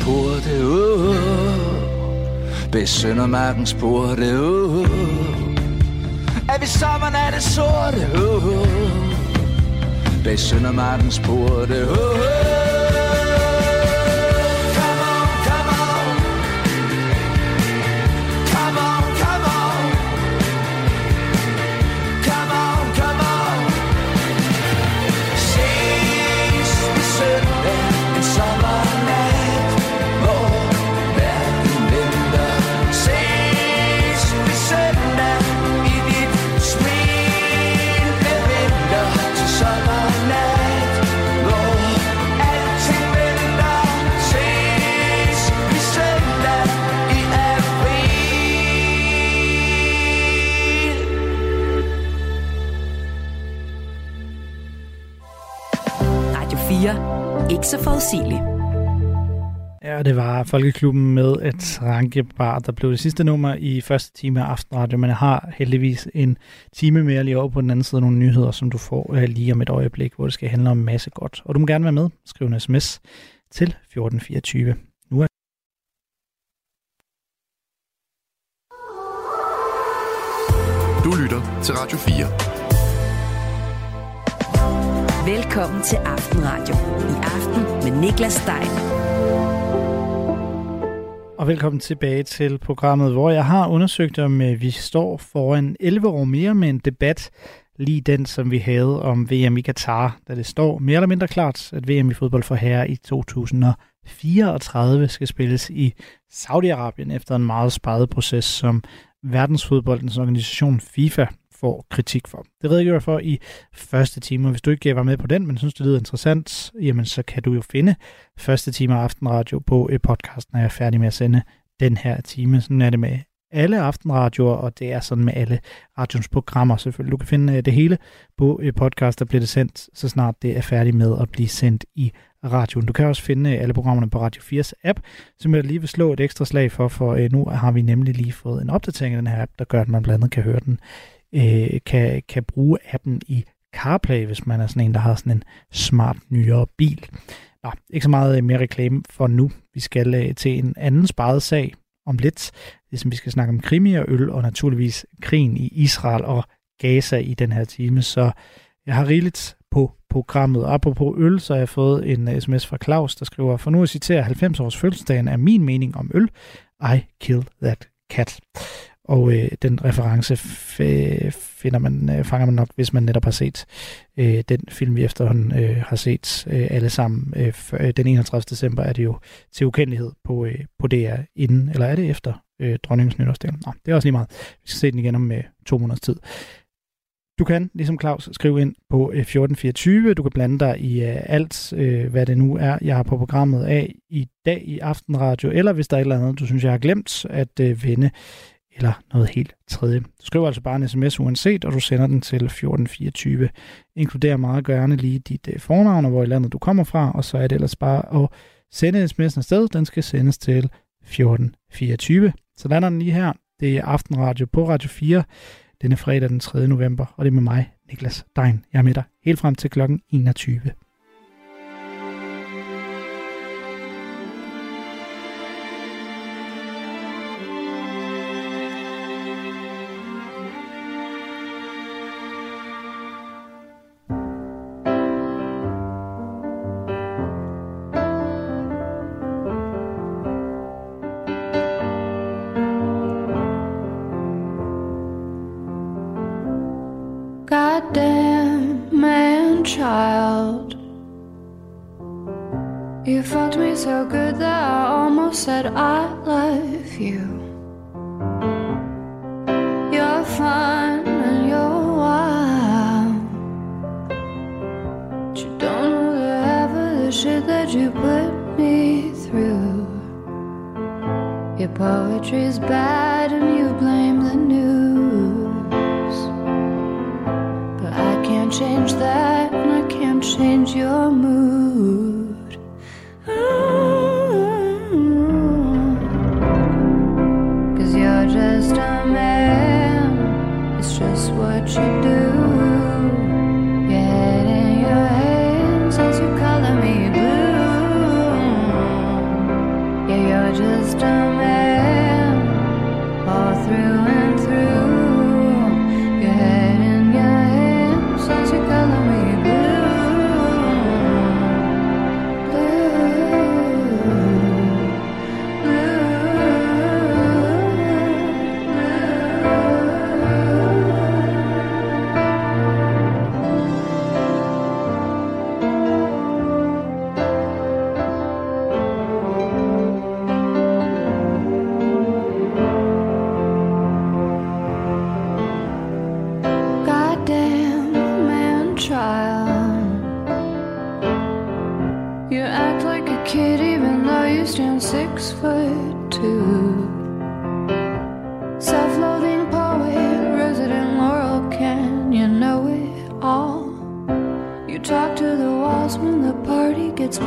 Porte, uh, ved Søndermarkens porte, uh, er vi sommeren af det sorte, uh, ved Søndermarkens porte, uh. Come on, come on. Come on, come on. See. ikke så forudsigelig. Ja, det var Folkeklubben med et rankebar, der blev det sidste nummer i første time af Aftenradio, men jeg har heldigvis en time mere lige over på den anden side af nogle nyheder, som du får lige om et øjeblik, hvor det skal handle om en masse godt. Og du må gerne være med. Skriv en sms til fjorten fireogtyve. Nu er du lytter til Radio fire. Velkommen til Aftenradio. I aften med Nicklas Degn. Og velkommen tilbage til programmet, hvor jeg har undersøgt, om vi står foran elleve år mere med en debat, lige den, som vi havde om V M i Qatar, da det står mere eller mindre klart, at V M i fodbold for herrer i to tusind fireogtredive skal spilles i Saudi-Arabien efter en meget sparet proces, som verdensfodboldens organisation FIFA får kritik for. Det redegør jeg for i første time, og hvis du ikke var med på den, men synes, det lyder interessant, jamen så kan du jo finde første time af Aftenradio på podcasten, når jeg er færdig med at sende den her time. Sådan er det med alle aftenradioer, og det er sådan med alle radioens programmer selvfølgelig. Du kan finde det hele på podcast, der bliver det sendt, så snart det er færdigt med at blive sendt i radioen. Du kan også finde alle programmerne på Radio fires app, som jeg lige vil slå et ekstra slag for, for nu har vi nemlig lige fået en opdatering af den her app, der gør, at man blandt andet kan høre den Kan, kan bruge appen i CarPlay, hvis man er sådan en, der har sådan en smart, nyere bil. Nå, ikke så meget mere reklame for nu. Vi skal til en anden sparet sag om lidt, ligesom vi skal snakke om krimi og øl, og naturligvis krigen i Israel og Gaza i den her time. Så jeg har rigeligt på programmet. Apropos øl, så har jeg fået en sms fra Claus, der skriver, for nu at citere halvfems års fødselsdagen er min mening om øl, I kill that cat. Og øh, den reference f- finder man, fanger man nok, hvis man netop har set øh, den film, vi efterhånden øh, har set øh, alle sammen. Øh, f- den enogtredivte december er det jo til ukendelighed på, øh, på D R inden, eller er det efter øh, dronningens nytårsdag? Nå, det er også lige meget. Vi skal se den igen om øh, to måneders tid. Du kan, ligesom Claus, skrive ind på fjorten fireogtyve. Du kan blande dig i uh, alt, uh, hvad det nu er, jeg har på programmet af i dag i Aftenradio, eller hvis der er et eller andet, du synes, jeg har glemt at uh, vende, eller noget helt tredje. Du skriver altså bare en sms uanset, og du sender den til fjorten fireogtyve. Inkluderer meget gerne lige dit uh, fornavn og hvor i landet du kommer fra, og så er det ellers bare at sende sms'en afsted. Den skal sendes til fjorten fireogtyve. Så lander den lige her. Det er Aftenradio på Radio fire. Denne fredag den tredje november, og det er med mig, Nicklas Degn. Jeg er med dig helt frem til klokken enogtyve. So good that I almost said I love you. You're fun and you're wild, but you don't know the half of the shit that you put me through. Your poetry's bad and you blame the news, but I can't change that and I can't change your mood. What you do, your head in your hands as you color me blue. Yeah, you're just a man, all through and through. Your head in your hands as you color me blue, blue, blue, blue. It's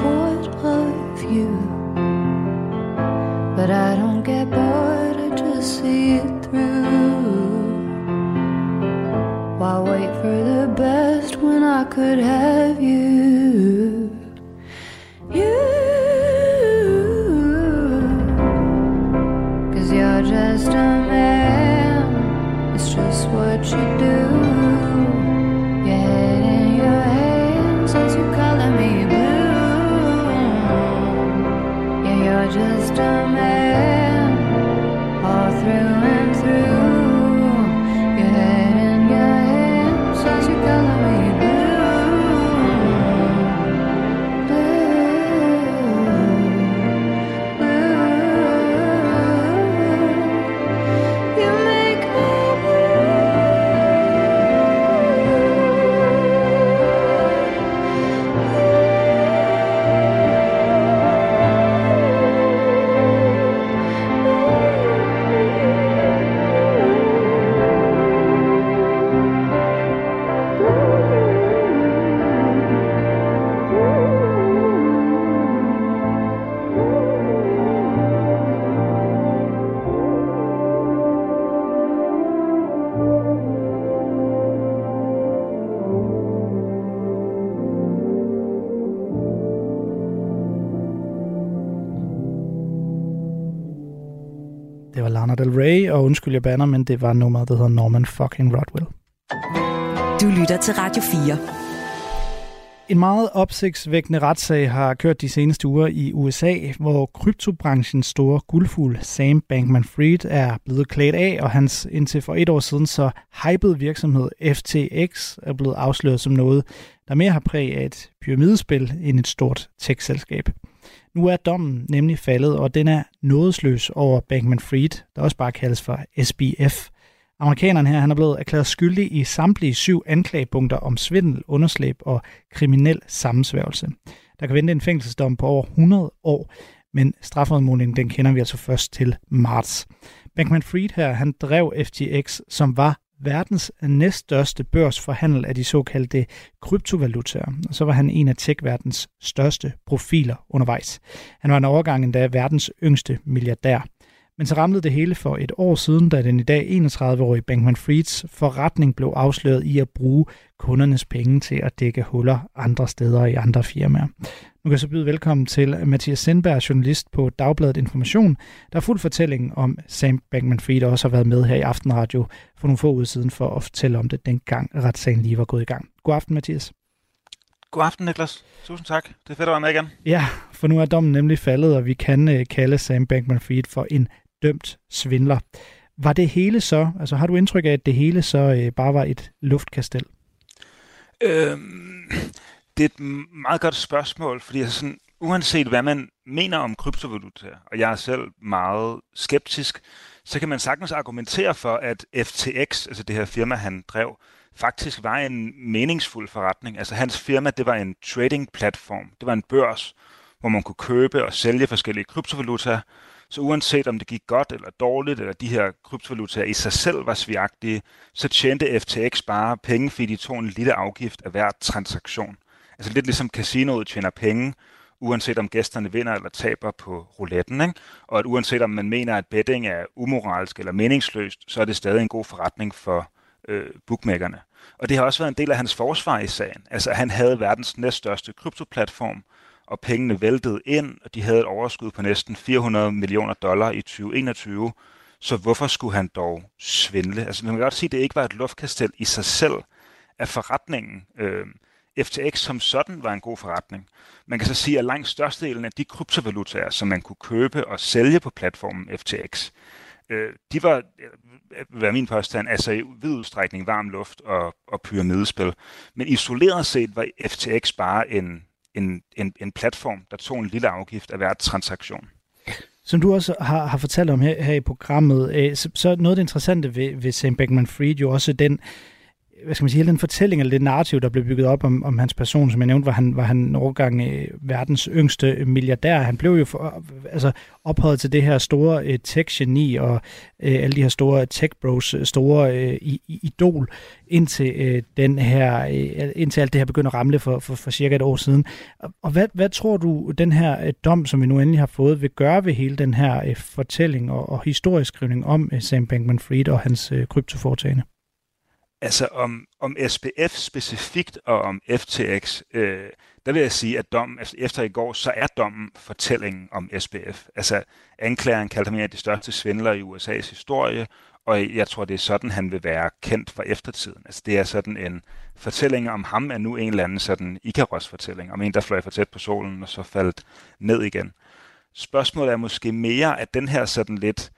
But I don't get bored, I just see it through. Why wait for the best when I could have you? You, 'cause you're just a man, it's just what you do. Your head in your hands as you color me blue. Yeah, you're just a man, all through and through. Your head in your hands as you color me blue, blue, blue. You make me Ray, og undskyld, jeg banner, men det var nummeret, der hedder Norman fucking Rockwell. Du lytter til Radio fire. En meget opsigtsvækkende retssag har kørt de seneste uger i U S A, hvor kryptobranchens store guldfugl Sam Bankman-Fried er blevet klædt af, og hans indtil for et år siden så hypede virksomhed F T X er blevet afsløret som noget, der mere har præg af et pyramidespil end et stort tech-selskab. Nu er dommen nemlig faldet, og den er nådesløs over Bankman-Fried, der også bare kaldes for S B F. Amerikaneren her, han er blevet erklæret skyldig i samtlige syv anklagepunkter om svindel, underslæb og kriminel sammensværgelse. Der kan vente en fængselsdom på over hundrede år, men strafudmålingen, den kender vi altså først til marts. Bankman-Fried her, han drev F T X, som var verdens næststørste børs for handel af de såkaldte kryptovalutaer, og så var han en af tech-verdens største profiler undervejs. Han var en overgang endda verdens yngste milliardær. Men så ramlede det hele for et år siden, da den i dag enogtredive-årige Bankman-Frieds forretning blev afsløret i at bruge kundernes penge til at dække huller andre steder i andre firmaer. Nu kan jeg så byde velkommen til Mathias Sindberg, journalist på Dagbladet Information, der fuld fortællingen om Sam Bankman-Fried og også har været med her i Aftenradio for nogle få uger siden for at fortælle om det, dengang retssagen lige var gået i gang. God aften, Mathias. God aften, Nicklas. Tusind tak. Det er fedt at være med igen. Ja, for nu er dommen nemlig faldet, og vi kan kalde Sam Bankman-Fried for en dømt svindler. Var det hele så, altså har du indtryk af, at det hele så øh, bare var et luftkastel? Øhm, det er et meget godt spørgsmål, fordi altså sådan, uanset hvad man mener om kryptovaluta, og jeg er selv meget skeptisk, så kan man sagtens argumentere for, at F T X, altså det her firma, han drev, faktisk var en meningsfuld forretning. Altså hans firma, det var en trading-platform. Det var en børs, hvor man kunne købe og sælge forskellige kryptovalutaer. Så uanset om det gik godt eller dårligt, eller de her kryptovalutaer i sig selv var svigagtige, så tjente F T X bare penge, fordi de tog en lille afgift af hver transaktion. Altså lidt ligesom casinoet tjener penge, uanset om gæsterne vinder eller taber på rouletten, ikke? Og at uanset om man mener, at betting er umoralsk eller meningsløst, så er det stadig en god forretning for øh, bookmakerne. Og det har også været en del af hans forsvar i sagen. Altså han havde verdens næststørste kryptoplatform, og pengene væltede ind, og de havde et overskud på næsten fire hundrede millioner dollar i tyve enogtyve, så hvorfor skulle han dog svindle? Altså man kan godt sige, at det ikke var et luftkastel i sig selv af forretningen. Øh, F T X som sådan var en god forretning. Man kan så sige, at langt størstedelen af de kryptovalutaer, som man kunne købe og sælge på platformen F T X, øh, de var, hvad min påstand, altså i vid udstrækning varm luft og, og pyramidespil. Men isoleret set var F T X bare en En, en, en platform, der tog en lille afgift af hver transaktion. Som du også har, har fortalt om her, her i programmet, øh, så, så noget af det interessante ved, ved Sam Bankman-Fried jo også den hvad skal man sige, hele den fortælling eller det narrativ, der blev bygget op om, om hans person, som jeg nævnte, var han, var han overgang øh, verdens yngste milliardær. Han blev jo for, altså, ophøjet til det her store øh, tech-geni og øh, alle de her store tech-bros, store øh, idol, indtil, øh, den her, øh, indtil alt det her begynder at ramle for, for, for cirka et år siden. Og, og hvad, hvad tror du, den her øh, dom, som vi nu endelig har fået, vil gøre ved hele den her øh, fortælling og, og historieskrivning om øh, Sam Bankman-Fried og hans øh, kryptoforetagende? Altså om, om S P F specifikt og om F T X, øh, der vil jeg sige, at dommen, altså efter i går, så er dommen fortællingen om S P F. Altså anklageren kaldte ham en af de største svindlere i U S A's historie, og jeg tror, det er sådan, han vil være kendt for eftertiden. Altså det er sådan en fortælling om ham, er nu en eller anden sådan Ikaros-fortælling, om en, der fløj for tæt på solen og så faldt ned igen. Spørgsmålet er måske mere, at den her sådan lidt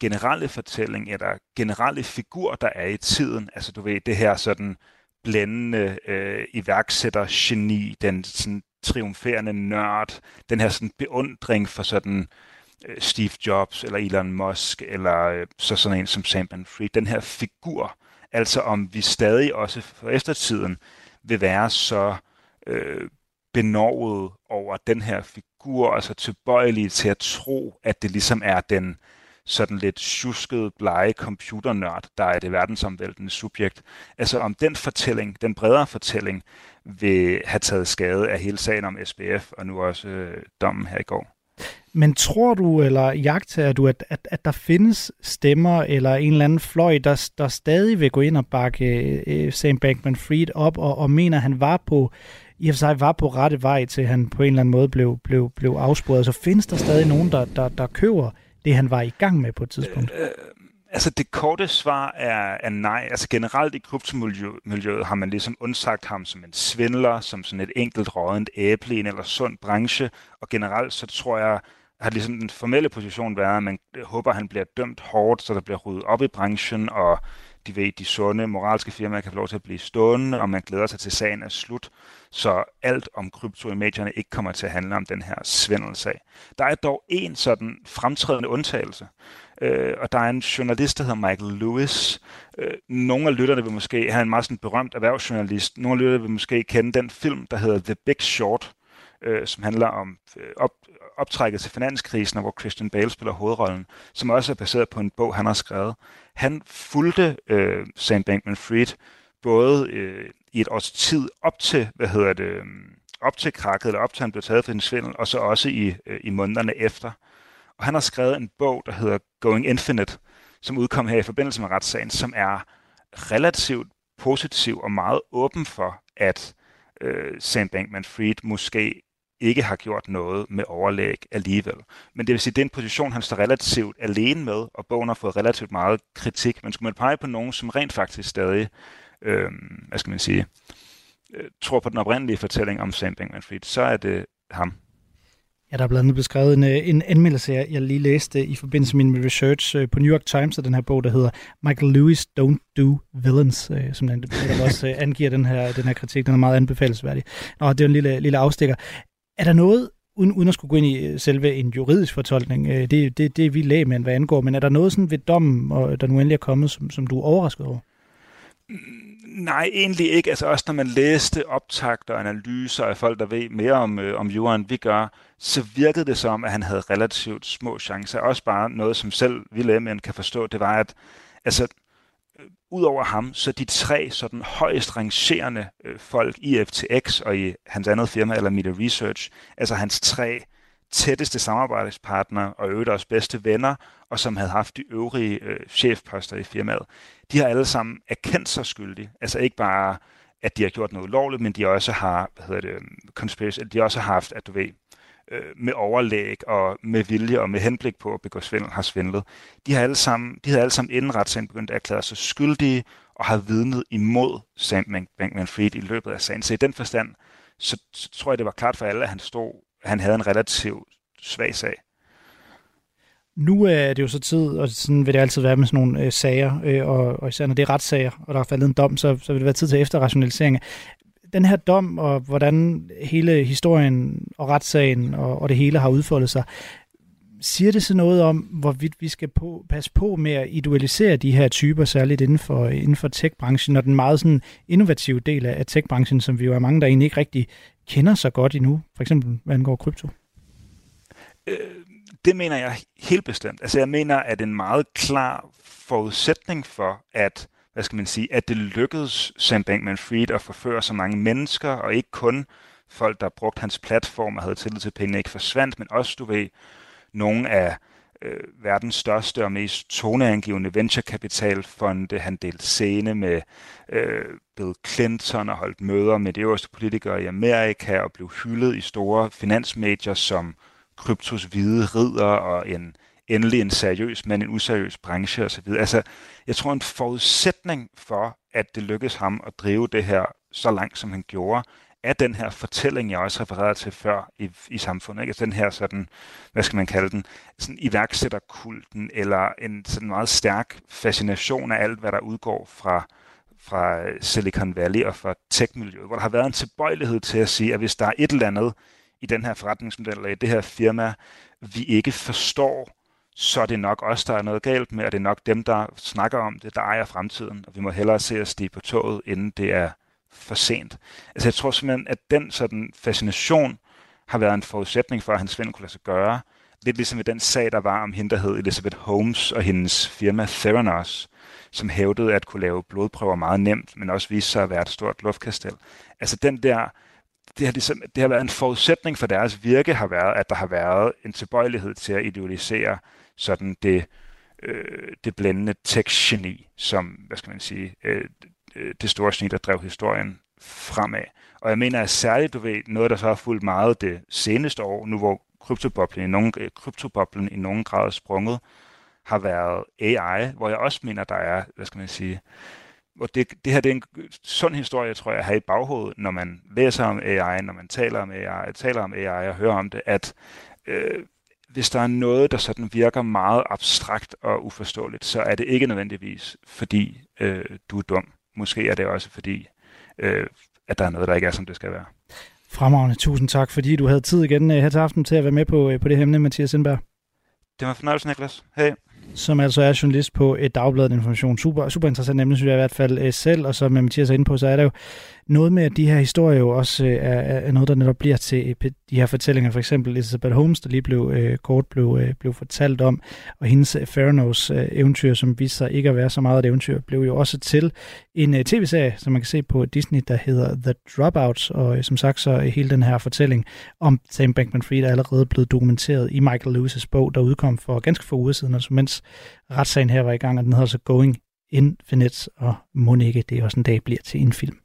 generelle fortælling, eller generelle figur, der er i tiden. Altså du ved, det her sådan blændende øh, iværksættergeni, den sådan triumferende nørd, den her sådan beundring for sådan øh, Steve Jobs, eller Elon Musk, eller øh, så sådan en som Sam Bankman-Fried, den her figur. Altså om vi stadig også for eftertiden vil være så øh, benovet over den her figur, altså tilbøjelige til at tro, at det ligesom er den sådan lidt tjusket, blege computernørd, der er det verdensomvæltende subjekt. Altså om den fortælling, den bredere fortælling, vil have taget skade af hele sagen om S B F, og nu også øh, dommen her i går. Men tror du, eller jagter du, at, at, at der findes stemmer, eller en eller anden fløj, der, der stadig vil gå ind og bakke øh, Sam Bankman-Fried op, og, og mener, at han var på, i og for sig var på rette vej, til han på en eller anden måde blev, blev, blev afsporet? Så findes der stadig nogen, der, der, der køber det, han var i gang med på et tidspunkt? Øh, øh, altså det korte svar er, er nej. Altså generelt i kryptomiljøet har man ligesom undsagt ham som en svindler, som sådan et enkelt rådent æble i en eller sund branche, og generelt så tror jeg, har ligesom den formelle position været, at man håber, at han bliver dømt hårdt, så der bliver ryddet op i branchen, og de ved, de sunde moralske firmaer kan få lov til at blive stående, og man glæder sig til sagen er slut, så alt om krypto i medierne ikke kommer til at handle om den her svindelsag. Der er dog en sådan fremtrædende undtagelse, øh, og der er en journalist, der hedder Michael Lewis. Øh, nogle af lytterne vil måske, han er en meget sådan berømt erhvervsjournalist, nogle af lytterne vil måske kende den film, der hedder The Big Short, øh, som handler om øh, op, optrækket til finanskrisen, hvor Christian Bale spiller hovedrollen, som også er baseret på en bog, han har skrevet. Han fulgte øh, Sam Bankman-Fried både øh, i et års tid op til, hvad hedder det, op til krakket, eller op til han blev taget for sin svindel, og så også i, øh, i månederne efter. Og han har skrevet en bog, der hedder Going Infinite, som udkom her i forbindelse med retssagen, som er relativt positiv og meget åben for, at øh, Sam Bankman-Fried måske ikke har gjort noget med overlæg alligevel. Men det vil sige, at det er en position, han står relativt alene med, og bogen har fået relativt meget kritik. Men skulle man pege på nogen, som rent faktisk stadig, øh, hvad skal man sige, øh, tror på den oprindelige fortælling om Sam Bankman-Fried, så er det ham. Ja, der er blandt andet beskrevet en, en anmeldelse, jeg lige læste i forbindelse med min research på New York Times, og den her bog, der hedder Michael Lewis Don't Do Villains, som den også angiver den her, den her kritik. Den er meget anbefalesværdig. Nå, det er en lille, lille afstikker. Er der noget, uden, uden at skulle gå ind i selve en juridisk fortolkning, det, det, det er vi lægmænd, hvad angår, men er der noget sådan ved dommen, der nu endelig er kommet, som, som du er overrasket over? Nej, egentlig ikke. Altså også når man læste optakter og analyser af folk, der ved mere om, øh, om jorden, vi gør, så virkede det som, at han havde relativt små chancer. Også bare noget, som selv vi lægmænd kan forstå, det var, at altså, udover ham, så de tre sådan højst rangerende øh, folk i F T X og i hans andet firma, eller Media Research, altså hans tre tætteste samarbejdspartnere og øvrigt også bedste venner, og som havde haft de øvrige øh, chefposter i firmaet, de har alle sammen erkendt sig skyldige. Altså ikke bare, at de har gjort noget ulovligt, men de også har, hvad hedder det, conspiracy, de også har haft, at du ved, med overlæg og med vilje og med henblik på at begå svindel, har svindlet. De har alle sammen, de har alle sammen inden retssagen begyndt at erklære sig skyldige og har vidnet imod Sam Bankman-Fried i løbet af sagen. Så i den forstand, så, så tror jeg, det var klart for alle, at han stod, at han havde en relativt svag sag. Nu er det jo så tid, og sådan vil det altid være med sådan nogle øh, sager, øh, og, og især når det er retssager, og der er faldet en dom, så, så vil det være tid til efterrationalisering. Den her dom, og hvordan hele historien og retssagen og, og det hele har udfoldet sig, Siger det så noget om, hvorvidt vi skal på, passe på med at idealisere de her typer, særligt inden for, inden for tech-branchen, og den meget sådan innovative del af tech-branchen, som vi jo er mange, der egentlig ikke rigtig kender så godt endnu, for eksempel hvad angår krypto? Øh, det mener jeg helt bestemt. Altså jeg mener, at en meget klar forudsætning for, at hvad skal man sige, at det lykkedes Sam Bankman-Fried at forføre så mange mennesker, og ikke kun folk, der brugte hans platform og havde tillid til pengene, ikke forsvandt, men også, du ved, nogle af øh, verdens største og mest toneangivende venturekapitalfonde. Han delte scene med øh, Bill Clinton og holdt møder med de øverste politikere i Amerika og blev hyldet i store finansmedier som kryptos hvide ridder og en endelig en seriøs, men en useriøs branche osv. Altså, jeg tror en forudsætning for, at det lykkedes ham at drive det her så langt, som han gjorde, er den her fortælling, jeg også refererede til før i, i samfundet. Ikke? Altså den her sådan, hvad skal man kalde den, sådan iværksætterkulten, eller en sådan meget stærk fascination af alt, hvad der udgår fra, fra Silicon Valley og fra tech-miljøet, hvor der har været en tilbøjelighed til at sige, at hvis der er et eller andet i den her forretningsmodel, eller i det her firma, vi ikke forstår, så er det nok os, der er noget galt med, og det er nok dem, der snakker om det, der ejer fremtiden, og vi må hellere se at stige på toget, inden det er for sent. Altså jeg tror simpelthen, at den sådan fascination har været en forudsætning for, at hans ven kunne lade sig gøre. Lidt ligesom i den sag, der var om hende, der hed Elizabeth Holmes og hendes firma Theranos, som hævdede at kunne lave blodprøver meget nemt, men også viste sig at være et stort luftkastel. Altså den der Det har, ligesom, det har været en forudsætning for deres virke, har været, at der har været en tilbøjelighed til at idealisere sådan det, øh, det blændende tech-geni, som, hvad skal man sige, øh, det store geni, der drev historien fremad. Og jeg mener, at særligt, du ved, noget, der så har fulgt meget det seneste år, nu hvor kryptoboblen i nogen, kryptoboblen i nogen grad er sprunget, har været A I, hvor jeg også mener, der er, hvad skal man sige, og det, det her det er en sund historie, tror jeg, her i baghovedet, når man læser om A I, når man taler om A I, taler om A I og hører om det, at øh, hvis der er noget, der sådan virker meget abstrakt og uforståeligt, så er det ikke nødvendigvis, fordi øh, du er dum. Måske er det også fordi, øh, at der er noget, der ikke er, som det skal være. Fremragende. Tusind tak, fordi du havde tid igen her til aften til at være med på, på det her emne, Mathias Sindberg. Det var en fornøjelse, Nicklas. Hej. Som altså er journalist på et Dagbladet Information. Super, super interessant emne, synes jeg i hvert fald selv, og som Mathias er inde på, så er der jo noget med, at de her historier jo også er, er noget, der netop bliver til de her fortællinger. For eksempel Elizabeth Holmes, der lige blev, øh, kort blev, øh, blev fortalt om, og hendes Theranos øh, eventyr, som viste sig ikke at være så meget et eventyr, blev jo også til en øh, tv-serie, som man kan se på Disney, der hedder The Dropouts, og øh, som sagt så hele den her fortælling om Sam Bankman-Fried er allerede blevet dokumenteret i Michael Lewis' bog, der udkom for ganske få uger siden, og som mens retssagen her var i gang, og den hedder så Going Infinite, og mon ikke, det er også en dag bliver til en film.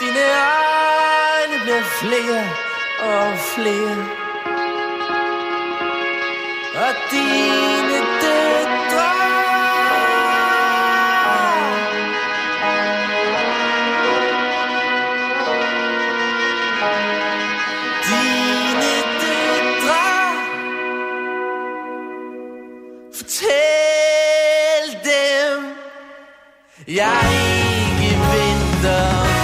Dine øjne bliver flere og flere, og dine døtre Dine døtre fortæl dem, jeg ikke venter.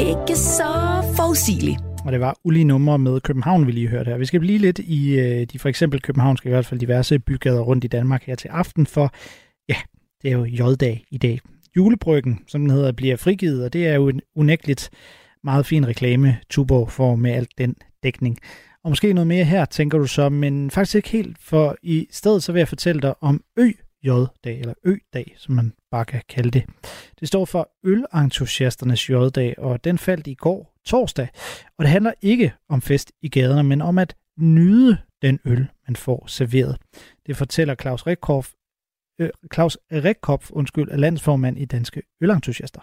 Ikke så forudsigelig. Og det var ulige numre med København, vi lige hørte her. Vi skal blive lidt i øh, de for eksempel københavnske, i hvert fald diverse bygader rundt i Danmark her til aften, for ja, det er jo J-dag i dag. Julebryggen, som den hedder, bliver frigivet, og det er jo en unægteligt meget fin reklame, Tuborg får med alt den dækning. Og måske noget mere her, tænker du så, men faktisk ikke helt, for i stedet så vil jeg fortælle dig om ø J-dag, eller ø-dag, som man bare kan kalde det. Det står for Ølentusiasternes J-dag, og den faldt i går torsdag. Og det handler ikke om fest i gaderne, men om at nyde den øl, man får serveret. Det fortæller Claus Rekopf, øh, Claus Rekopf undskyld, er landsformand i Danske Ølentusiaster.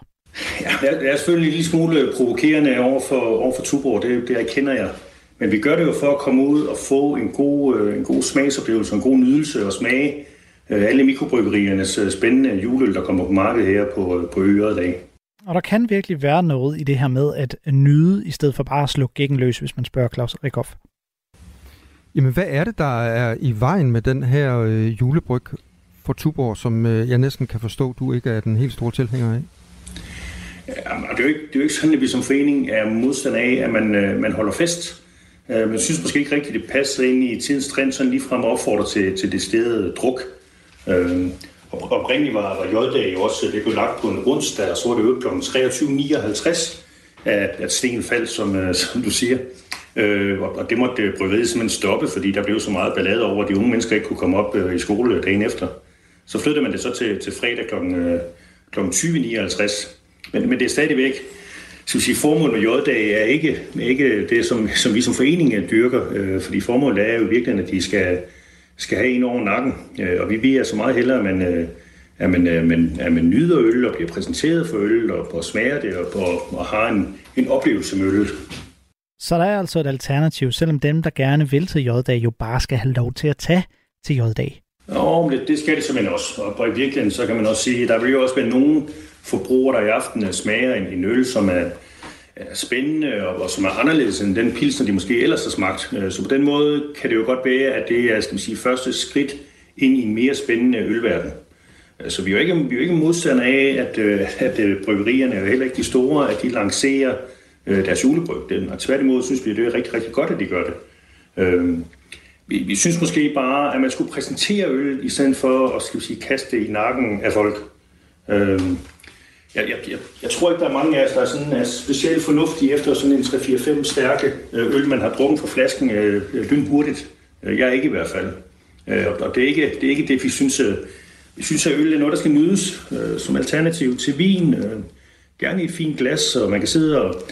Ja, det er selvfølgelig en lille smule provokerende over for, over for Tuborg, det, det erkender jeg. Men vi gør det jo for at komme ud og få en god, en god smagsoplevelse, en god nydelse og smage alle mikrobryggeriernes spændende juleøl, der kommer på markedet her på, på øret i dag. Og der kan virkelig være noget i det her med at nyde, i stedet for bare at slå gækken løs, hvis man spørger Claus Rekopf. Jamen, hvad er det, der er i vejen med den her øh, julebryg for Tuborg, som øh, jeg næsten kan forstå, du ikke er den helt store tilhænger af? Jamen, det er jo ikke, det er jo ikke sådan, at vi som forening er modstand af, at man, øh, man holder fest. Øh, man synes måske ikke rigtigt, det passer ind i tidens trend, sådan ligefrem opfordrer til, til det stede druk. Øhm, og oprindeligt var, var J-dag jo også, det blev lagt på en onsdag, og så var det jo klokken treogtyve nioghalvtreds, at, at stenen faldt, som, øh, som du siger. Øh, og det måtte bryggeriet simpelthen stoppe, fordi der blev så meget ballade over, at de unge mennesker ikke kunne komme op øh, i skole dagen efter. Så flyttede man det så til, til fredag klokken tyve nioghalvtreds. Men, men det er stadigvæk, skal vi sige, formålet med J-dag er ikke, ikke det, som, som vi som forening dyrker, øh, fordi formålet er jo virkelig, at de skal... skal have en over nakken, og vi bliver så meget hellere, at man, at man, at man, at man nyder øl og bliver præsenteret for øl og, og smager det og, og, og har en, en oplevelse med øl. Så der er altså et alternativ, selvom dem, der gerne vil til J-dag, jo bare skal have lov til at tage til J-dag. Nå, det, det skal det simpelthen også, og i virkeligheden så kan man også sige, at der vil jo også være nogle forbrugere, der i aften smager en, en øl, som er spændende og som er anderledes end den pilsner, de måske ellers har smagt. Så på den måde kan det jo godt være, at det er, skal man sige, første skridt ind i en mere spændende ølverden. Så vi er jo ikke, vi er jo ikke modstandere af, at, at bryggerierne, og heller ikke de store, at de lancerer deres julebryg. Og tværtimod synes vi, at det er rigtig, rigtig godt, at de gør det. Vi, vi synes måske bare, at man skulle præsentere øl, i stedet for at, skal man sige, kaste det i nakken af folk. Jeg, jeg, jeg, jeg tror ikke, der er mange af os, der er, sådan, er specielt fornuftige efter sådan en tre fire fem stærke øl, man har drukket fra flasken øh, lynhurtigt. Jeg er ikke i hvert fald. Øh, og det er, ikke, det er ikke det, vi synes, øh, vi synes, at øl er noget, der skal nydes øh, som alternativ til vin. Øh, gerne i et fint glas, og man kan sidde og,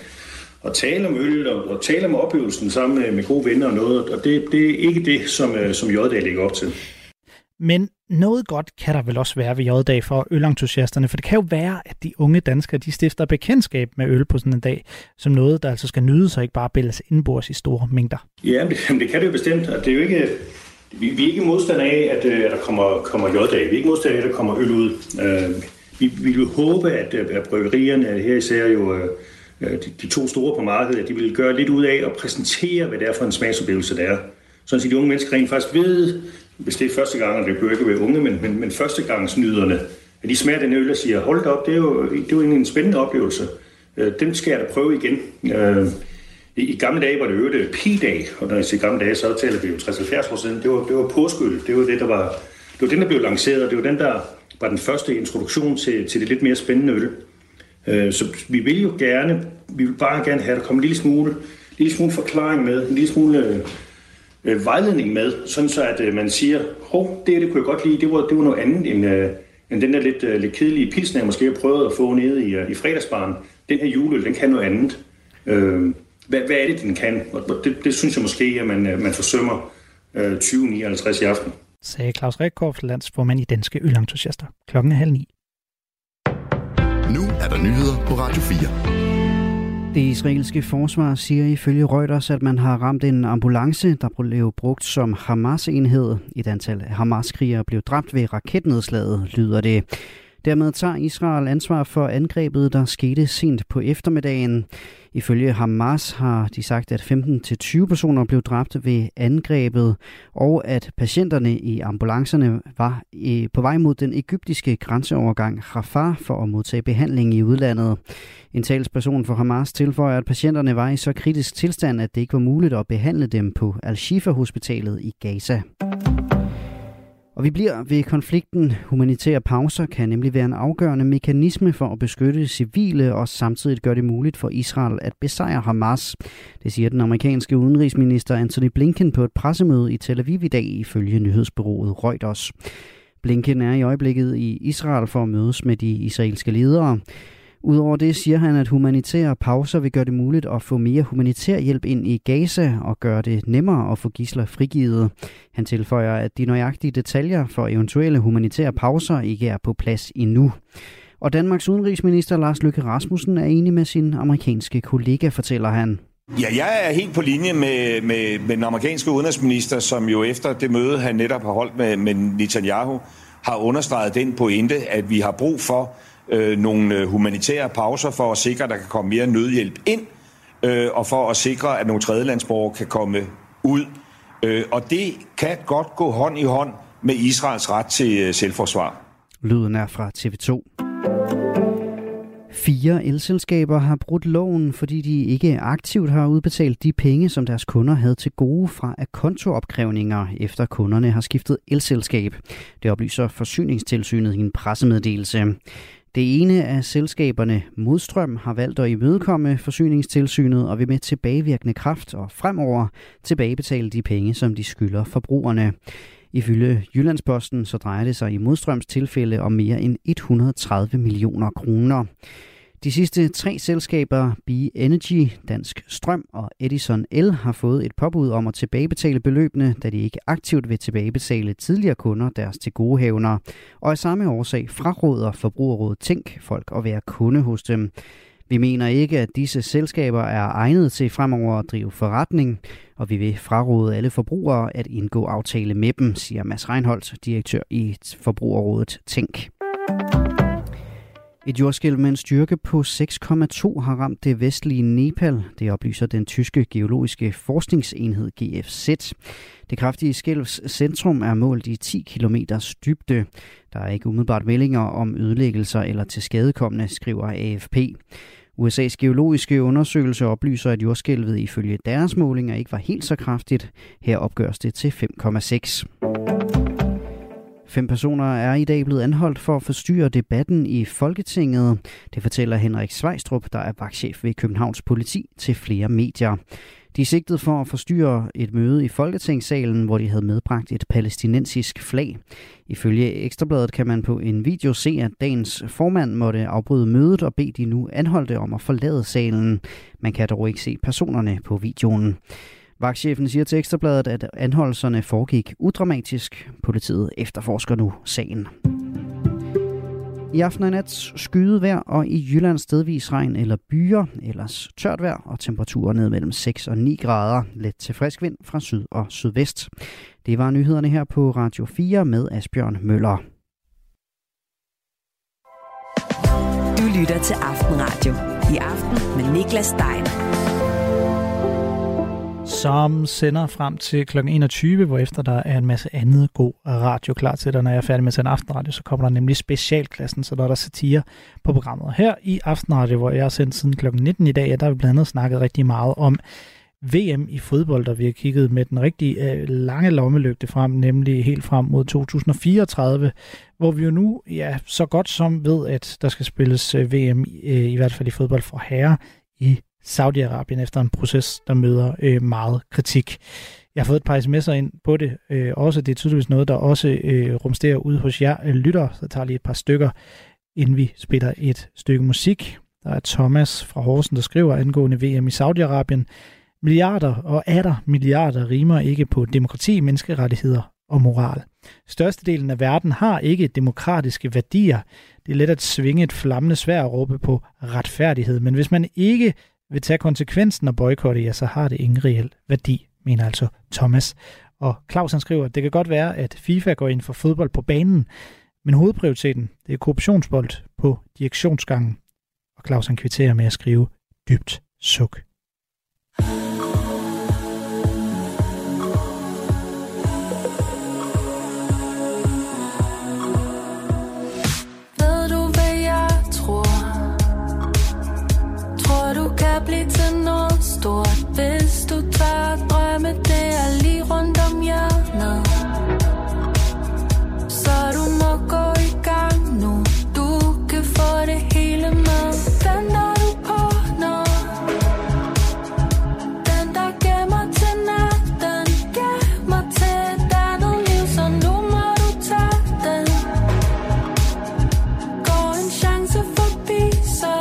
og tale om øl og, og tale om oplevelsen sammen med, med gode venner og noget. Og det, det er ikke det, som, øh, som J-dag ligger op til. Men noget godt kan der vel også være ved J-dag for ølentusiasterne, for det kan jo være, at de unge danskere, de stifter bekendtskab med øl på sådan en dag, som noget, der altså skal nydes og ikke bare bældes indbords i store mængder. Ja, men det, men det kan det jo bestemt, og det er jo ikke, vi, vi er ikke modstandere af, at, at der kommer, kommer J-dag. Vi er ikke modstandere af, at der kommer øl ud. Uh, vi, vi vil håbe, at, at bryggerierne, her især jo uh, de, de to store på markedet, at de vil gøre lidt ud af at præsentere, hvad det er for en smagsoplevelse, der er. Sådan at de unge mennesker rent faktisk ved, hvis det er første gang, og det bør ikke være unge, men, men, men førstegangsnyderne, at de smager den øl og siger, hold da op, det er jo, det er jo egentlig en spændende oplevelse. Øh, den skal jeg da prøve igen. Øh, i, I gamle dage var det jo P-dag, og når jeg siger gamle dage, så taler vi jo tres til halvfjerds procent. Det var, det var påskyld, det var det, der var, det var den, der blev lanceret, og det var den, der var den første introduktion til, til det lidt mere spændende øl. Øh, så vi vil jo gerne, vi vil bare gerne have, at der kommer en lille smule, en lille smule forklaring med, en lille smule... Øh, vejledning med, sådan så at øh, man siger, hov, det, det kunne jeg godt lide, det var, det var noget andet end, øh, Men den der lidt, lidt kedelige pilsner, jeg måske har prøvet at få nede i, i fredagsbaren, den her juleøl, den kan noget andet. Øh, hvad, hvad er det, den kan? Og det, det synes jeg måske, at man, man forsømmer øh, tyve nioghalvtreds i aften. Sagde Claus Rekopf, landsformand i Danske Ølentusiaster. Klokken er halv ni. Nu er der nyheder på Radio fire. Det israelske forsvar siger ifølge Reuters, at man har ramt en ambulance, der blev brugt som Hamas-enhed. Et antal Hamas-krigere blev dræbt ved raketnedslaget, lyder det. Dermed tager Israel ansvar for angrebet, der skete sent på eftermiddagen. Ifølge Hamas har de sagt, at femten til tyve personer blev dræbt ved angrebet, og at patienterne i ambulancerne var på vej mod den egyptiske grænseovergang Rafah for at modtage behandling i udlandet. En talsperson for Hamas tilføjer, at patienterne var i så kritisk tilstand, at det ikke var muligt at behandle dem på Al-Shifa-hospitalet i Gaza. Og vi bliver ved konflikten. Humanitære pauser kan nemlig være en afgørende mekanisme for at beskytte civile og samtidig gøre det muligt for Israel at besejre Hamas. Det siger den amerikanske udenrigsminister Antony Blinken på et pressemøde i Tel Aviv i dag ifølge nyhedsbureauet Reuters. Blinken er i øjeblikket i Israel for at mødes med de israelske ledere. Udover det siger han, at humanitære pauser vil gøre det muligt at få mere humanitær hjælp ind i Gaza og gøre det nemmere at få gidsler frigivet. Han tilføjer, at de nøjagtige detaljer for eventuelle humanitære pauser ikke er på plads endnu. Og Danmarks udenrigsminister Lars Løkke Rasmussen er enig med sin amerikanske kollega, fortæller han. Ja, jeg er helt på linje med, med, med den amerikanske udenrigsminister, som jo efter det møde, han netop har holdt med, med Netanyahu, har understreget den pointe, at vi har brug for nogle humanitære pauser for at sikre, at der kan komme mere nødhjælp ind, og for at sikre, at nogle tredjelandsborgere kan komme ud. Og det kan godt gå hånd i hånd med Israels ret til selvforsvar. Lyden er fra T V to. Fire elselskaber har brudt loven, fordi de ikke aktivt har udbetalt de penge, som deres kunder havde til gode fra akontoopkrævninger, efter kunderne har skiftet elselskab. Det oplyser Forsyningstilsynet i en pressemeddelelse. Det ene af selskaberne, Modstrøm, har valgt at imødekomme Forsyningstilsynet og vil med tilbagevirkende kraft og fremover tilbagebetale de penge, som de skylder forbrugerne. Ifølge Jyllandsposten så drejer det sig i Modstrøms tilfælde om mere end et hundrede og tredive millioner kroner. De sidste tre selskaber, Be Energy, Dansk Strøm og Edison El, har fået et påbud om at tilbagebetale beløbene, da de ikke aktivt vil tilbagebetale tidligere kunder deres tilgodehavner, og af samme årsag fraråder Forbrugerrådet Tænk folk at være kunde hos dem. Vi mener ikke, at disse selskaber er egnet til fremover at drive forretning, og vi vil fraråde alle forbrugere at indgå aftale med dem, siger Mads Reinholdt, direktør i Forbrugerrådet Tænk. Et jordskælv med en styrke på seks komma to har ramt det vestlige Nepal, det oplyser den tyske geologiske forskningsenhed G F Z. Det kraftige skælvs centrum er målt i ti kilometers dybde. Der er ikke umiddelbart meldinger om ødelæggelser eller tilskadekommende, skriver A F P. U S A's geologiske undersøgelse oplyser, at jordskælvet ifølge deres målinger ikke var helt så kraftigt. Her opgøres det til fem komma seks. Fem personer er i dag blevet anholdt for at forstyrre debatten i Folketinget. Det fortæller Henrik Svejstrup, der er vagtchef ved Københavns Politi, til flere medier. De er sigtet for at forstyrre et møde i Folketingssalen, hvor de havde medbragt et palæstinensisk flag. Ifølge Ekstrabladet kan man på en video se, at dagens formand måtte afbryde mødet og bede de nu anholdte om at forlade salen. Man kan dog ikke se personerne på videoen. Vagtchefen siger til Ekstrabladet, at anholdelserne foregik udramatisk. Politiet efterforsker nu sagen. I aften og nat skyet vejr, og i Jylland stedvis regn eller byer, ellers tørt vejr og temperaturer ned mellem seks og ni grader. Let til frisk vind fra syd og sydvest. Det var nyhederne her på Radio fire med Asbjørn Møller. Du lytter til Aftenradio. I aften med Nicklas Degn, som sender frem til klokken enogtyve, hvorefter der er en masse andet god radio klar til dig. Når jeg er færdig med at sende Aftenradio, så kommer der nemlig specialklassen, så der er der satire på programmet. Her i Aftenradio, hvor jeg har sendt siden klokken nitten i dag, ja, der har vi blandt andet snakket rigtig meget om V M i fodbold, der vi har kigget med den rigtig øh, lange lommelygte frem, nemlig helt frem mod to tusind fireogtredive, hvor vi jo nu ja, så godt som ved, at der skal spilles øh, V M, øh, i hvert fald i fodbold for herrer, i Saudi-Arabien efter en proces, der møder øh, meget kritik. Jeg har fået et par sms'er ind på det øh, også. Det er tydeligvis noget, der også øh, rumsterer ude hos jer øh, lytter. Så jeg tager lige et par stykker, inden vi spiller et stykke musik. Der er Thomas fra Horsen, der skriver angående V M i Saudi-Arabien. Milliarder og atter milliarder rimer ikke på demokrati, menneskerettigheder og moral. Størstedelen af verden har ikke demokratiske værdier. Det er let at svinge et flammende sværd og råbe på retfærdighed. Men hvis man ikke vil tage konsekvensen og boykotte, ja, så har det ingen reel værdi, mener altså Thomas. Og Claus han skriver, at det kan godt være, at FIFA går ind for fodbold på banen, men hovedprioriteten det er korruptionsbold på direktionsgangen. Og Claus han kvitterer med at skrive dybt suk. Stort, hvis du tør drømme, det er lige rundt om hjørnet. Så du må gå i gang nu, du kan få det hele med. Den der du på når, den der gemmer til natten, gemmer til et andet liv, så nu må du tage den. Gå en chance forbi, så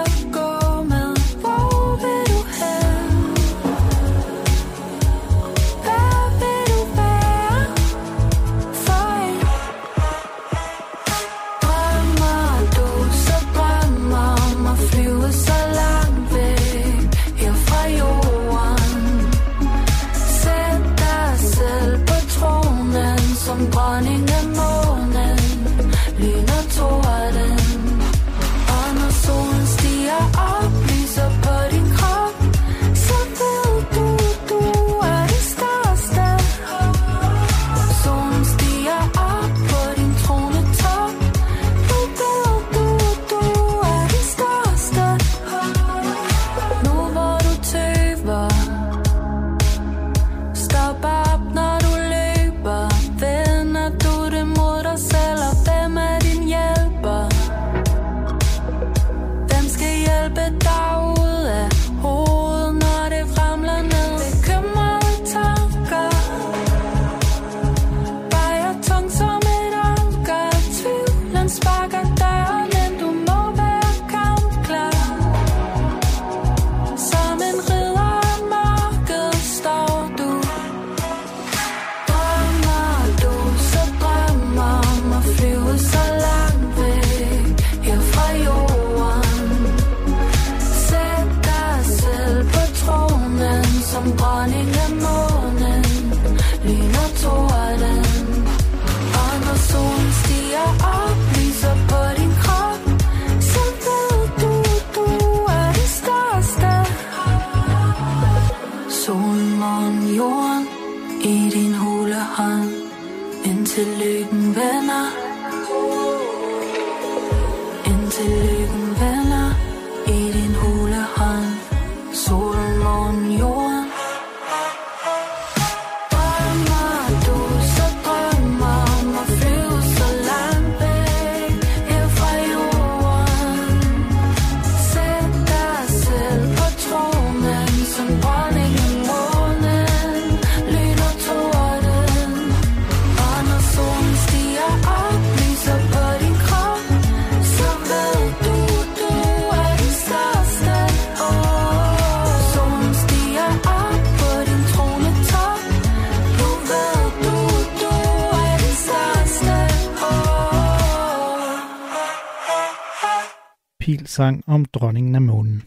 sang om dronningen af månen.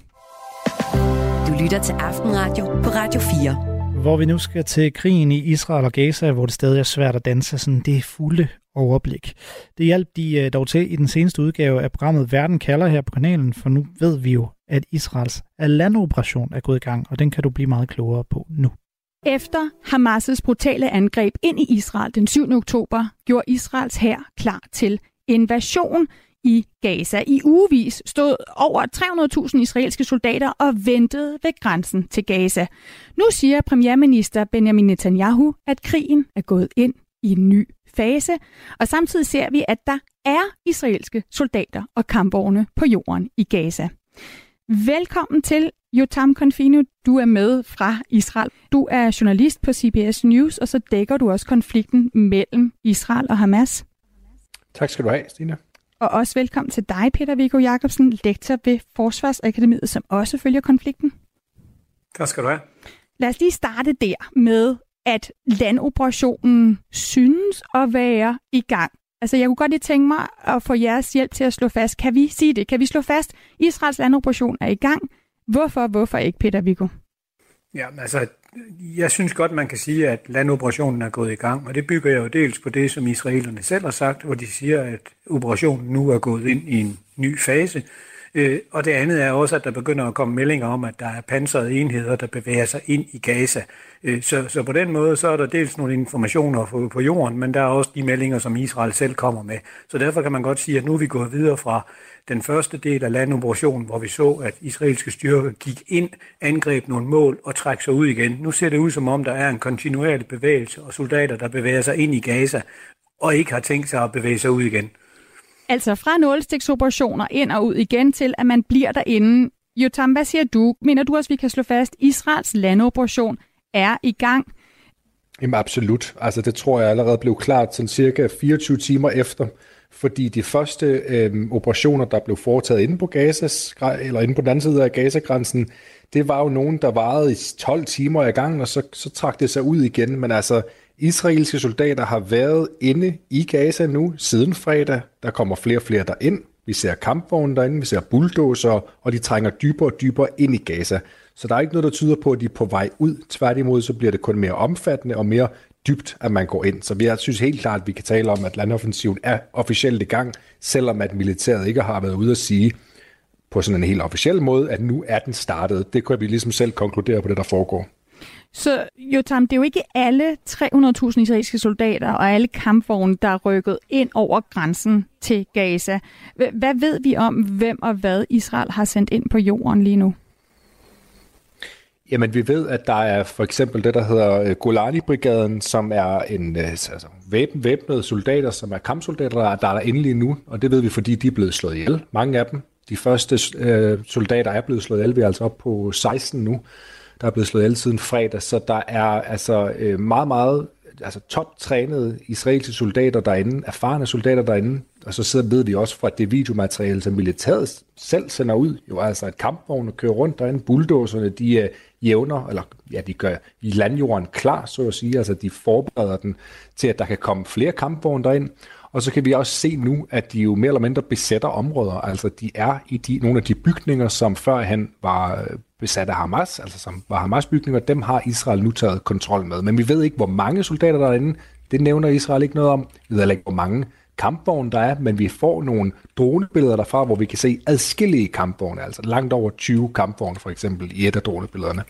Du lytter til Aftenradio på Radio fire. Hvor vi nu skal til krigen i Israel og Gaza, hvor det stadig er svært at danse sådan det fulde overblik. Det hjalp de dog til i den seneste udgave af programmet Verden kalder her på kanalen, for nu ved vi jo, at Israels landoperation er gået i gang, og den kan du blive meget klogere på nu. Efter Hamas' brutale angreb ind i Israel den syvende oktober, gjorde Israels hær klar til invasion i Gaza. I ugevis stod over tre hundrede tusind israelske soldater og ventede ved grænsen til Gaza. Nu siger premierminister Benjamin Netanyahu, at krigen er gået ind i en ny fase, og samtidig ser vi, at der er israelske soldater og kampvogne på jorden i Gaza. Velkommen til, Jotam Confino. Du er med fra Israel. Du er journalist på C B S News, og så dækker du også konflikten mellem Israel og Hamas. Tak skal du have, Stine. Og også velkommen til dig, Peter Viggo Jacobsen, lektor ved Forsvarsakademiet, som også følger konflikten. Tak skal du have. Lad os lige starte der med, at landoperationen synes at være i gang. Altså, jeg kunne godt lige tænke mig at få jeres hjælp til at slå fast. Kan vi sige det? Kan vi slå fast, Israels landoperation er i gang? Hvorfor? Hvorfor ikke, Peter Viggo? Ja, altså, jeg synes godt, man kan sige, at landoperationen er gået i gang, og det bygger jeg jo dels på det, som israelerne selv har sagt, hvor de siger, at operationen nu er gået ind i en ny fase. Og det andet er også, at der begynder at komme meldinger om, at der er pansrede enheder, der bevæger sig ind i Gaza. Så, så på den måde, så er der dels nogle informationer på, på jorden, men der er også de meldinger, som Israel selv kommer med. Så derfor kan man godt sige, at nu er vi gået videre fra den første del af landoperationen, hvor vi så, at israelske styrker gik ind, angreb nogle mål og træk sig ud igen. Nu ser det ud, som om der er en kontinuerlig bevægelse og soldater, der bevæger sig ind i Gaza og ikke har tænkt sig at bevæge sig ud igen. Altså fra nålestiksoperationer ind og ud igen til, at man bliver derinde. Jotam, hvad siger du? Mener du også, vi kan slå fast, at Israels landoperation er i gang? Jamen absolut. Altså det tror jeg allerede blev klart sådan cirka fireogtyve timer efter. Fordi de første øh, operationer, der blev foretaget inde på Gazas, eller inde på den anden side af Gaza-grænsen, det var jo nogen, der varede i tolv timer ad gangen, og så, så trak det sig ud igen. Men altså, israelske soldater har været inde i Gaza nu siden fredag. Der kommer flere og flere derind. Vi ser kampvogne derinde, vi ser bulldozere, og de trænger dybere og dybere ind i Gaza. Så der er ikke noget, der tyder på, at de er på vej ud. Tværtimod, så bliver det kun mere omfattende og mere dybt, at man går ind. Så jeg synes helt klart, at vi kan tale om, at landoffensiven er officielt i gang, selvom at militæret ikke har været ude at sige på sådan en helt officiel måde, at nu er den startet. Det kan vi ligesom selv konkludere på det, der foregår. Så Jotam, det er jo ikke alle tre hundrede tusind israelske soldater og alle kampvogne, der er rykket ind over grænsen til Gaza. Hvad ved vi om, hvem og hvad Israel har sendt ind på jorden lige nu? Jamen, vi ved, at der er for eksempel det, der hedder Golani-brigaden, som er en altså, væbn, væbnede soldater, som er kampsoldater, der er der endelig nu. Og det ved vi, fordi de er blevet slået ihjel, mange af dem. De første øh, soldater er blevet slået ihjel. Vi er altså oppe på seksten nu, der er blevet slået ihjel siden fredag. Så der er altså øh, meget, meget altså, toptrænede israelske soldater derinde, erfarne soldater derinde. Og så sidder, ved vi også fra det videomateriale, som militæret selv sender ud. Jo, altså et kampvogn og kører rundt derinde. Bulldozerne, de øh, jævner, eller ja, de gør landjorden klar, så at sige. Altså de forbereder den til, at der kan komme flere kampvogne derind. Og så kan vi også se nu, at de jo mere eller mindre besætter områder. Altså de er i de, nogle af de bygninger, som førhen var besat af Hamas, altså som var Hamas-bygninger, dem har Israel nu taget kontrol med. Men vi ved ikke, hvor mange soldater der er derinde. Det nævner Israel ikke noget om. Vi ved ikke, hvor mange kampvogne der er, men vi får nogle dronebilleder derfra, hvor vi kan se adskillige kampvogne, altså langt over tyve kampvogne for eksempel i et af dronebillederne.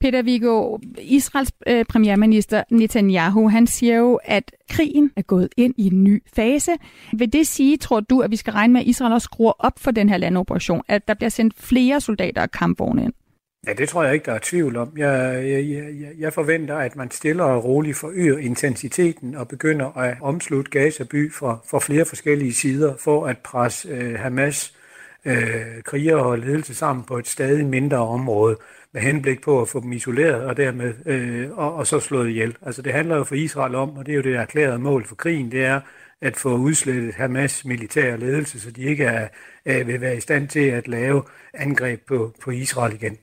Peter Viggo, Israels øh, premierminister Netanyahu, han siger jo, at krigen er gået ind i en ny fase. Vil det sige, tror du, at vi skal regne med, at Israel også skruer op for den her landoperation, at der bliver sendt flere soldater og kampvogne ind? Ja, det tror jeg ikke, der er tvivl om. Jeg, jeg, jeg, jeg forventer, at man stille og roligt forøger intensiteten og begynder at omslutte Gaza by fra, fra flere forskellige sider for at presse øh, Hamas øh, krigere og ledelse sammen på et stadig mindre område, med henblik på at få dem isoleret og dermed øh, og, og så slået ihjel. Altså det handler jo for Israel om, og det er jo det erklærede mål for krigen, det er at få udslettet Hamas militære ledelse, så de ikke er, øh, vil være i stand til at lave angreb på, på Israel igen.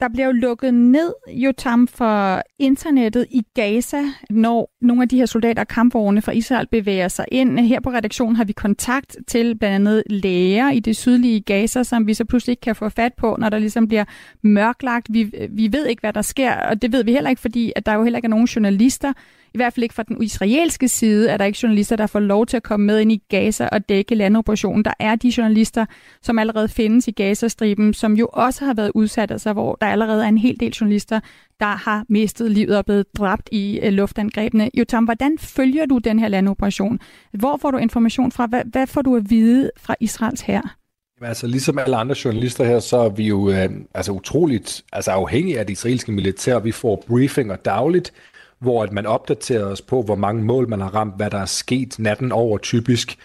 Der bliver jo lukket ned, Jotam, for internettet i Gaza, når nogle af de her soldater og kampvogne fra Israel bevæger sig ind. Her på redaktionen har vi kontakt til blandt andet læger i det sydlige Gaza, som vi så pludselig ikke kan få fat på, når der ligesom bliver mørklagt. Vi, vi ved ikke, hvad der sker, og det ved vi heller ikke, fordi at der jo heller ikke er nogen journalister. I hvert fald ikke fra den israelske side er der ikke journalister, der får lov til at komme med ind i Gaza og dække landoperationen. Der er de journalister, som allerede findes i Gazastriben, som jo også har været udsat, altså hvor der allerede er en hel del journalister, der har mistet livet og blevet dræbt i luftangrebene. Jotam, hvordan følger du den her landoperation? Hvor får du information fra? Hvad, hvad får du at vide fra Israels hær? Altså ligesom alle andre journalister her, så er vi jo øh, altså utroligt altså afhængige af det israelske militær. Vi får briefinger dagligt, hvor at man opdaterer os på, hvor mange mål man har ramt, hvad der er sket natten over typisk,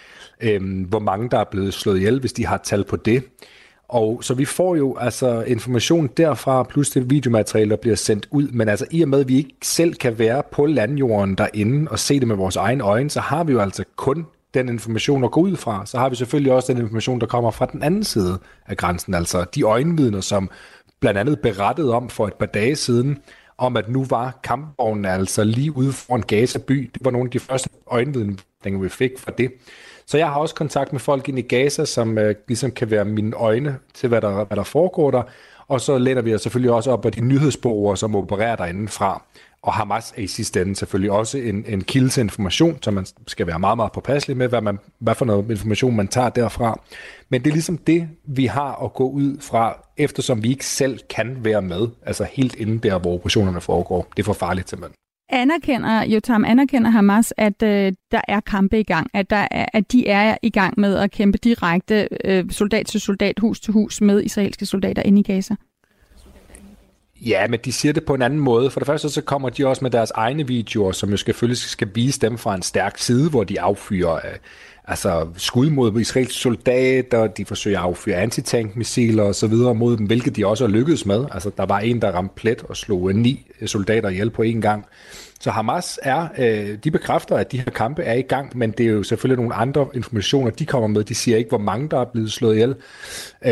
øh, hvor mange der er blevet slået ihjel, hvis de har tal på det. Og så vi får jo altså information derfra, plus det videomateriale, der bliver sendt ud. Men altså i og med, at vi ikke selv kan være på landjorden derinde og se det med vores egne øjne, så har vi jo altså kun den information at gå ud fra. Så har vi selvfølgelig også den information, der kommer fra den anden side af grænsen. Altså de øjenvidner, som blandt andet berettede om for et par dage siden, om at nu var kampvognene altså lige ude foran Gaza-by. Det var nogle af de første øjenvidninger, vi fik fra det. Så jeg har også kontakt med folk inde i Gaza, som øh, ligesom kan være mine øjne til, hvad der, hvad der foregår der. Og så læner vi os selvfølgelig også op af de nyhedsbureauer, som opererer derinde fra. Og Hamas er i sidste ende selvfølgelig også en, en kilde til information, så man skal være meget, meget påpasselig med, hvad, man, hvad for noget information man tager derfra. Men det er ligesom det, vi har at gå ud fra, eftersom vi ikke selv kan være med, altså helt inden der, hvor operationerne foregår. Det er for farligt simpelthen. Anerkender, Jotam, anerkender Hamas, at øh, der er kampe i gang, at, der er, at de er i gang med at kæmpe direkte øh, soldat til soldat, hus til hus med israelske soldater inde i Gaza? Ja, men de siger det på en anden måde. For det første så kommer de også med deres egne videoer, som jo selvfølgelig skal vise dem fra en stærk side, hvor de affyrer øh, altså skud mod israelske soldater, de forsøger at affyre antitankmissiler og så videre mod dem, hvilket de også har lykkedes med. Altså der var en, der ramte plet og slog ni soldater ihjel på én gang. Så Hamas er, øh, de bekræfter, at de her kampe er i gang, men det er jo selvfølgelig nogle andre informationer, de kommer med. De siger ikke, hvor mange der er blevet slået ihjel. Øh,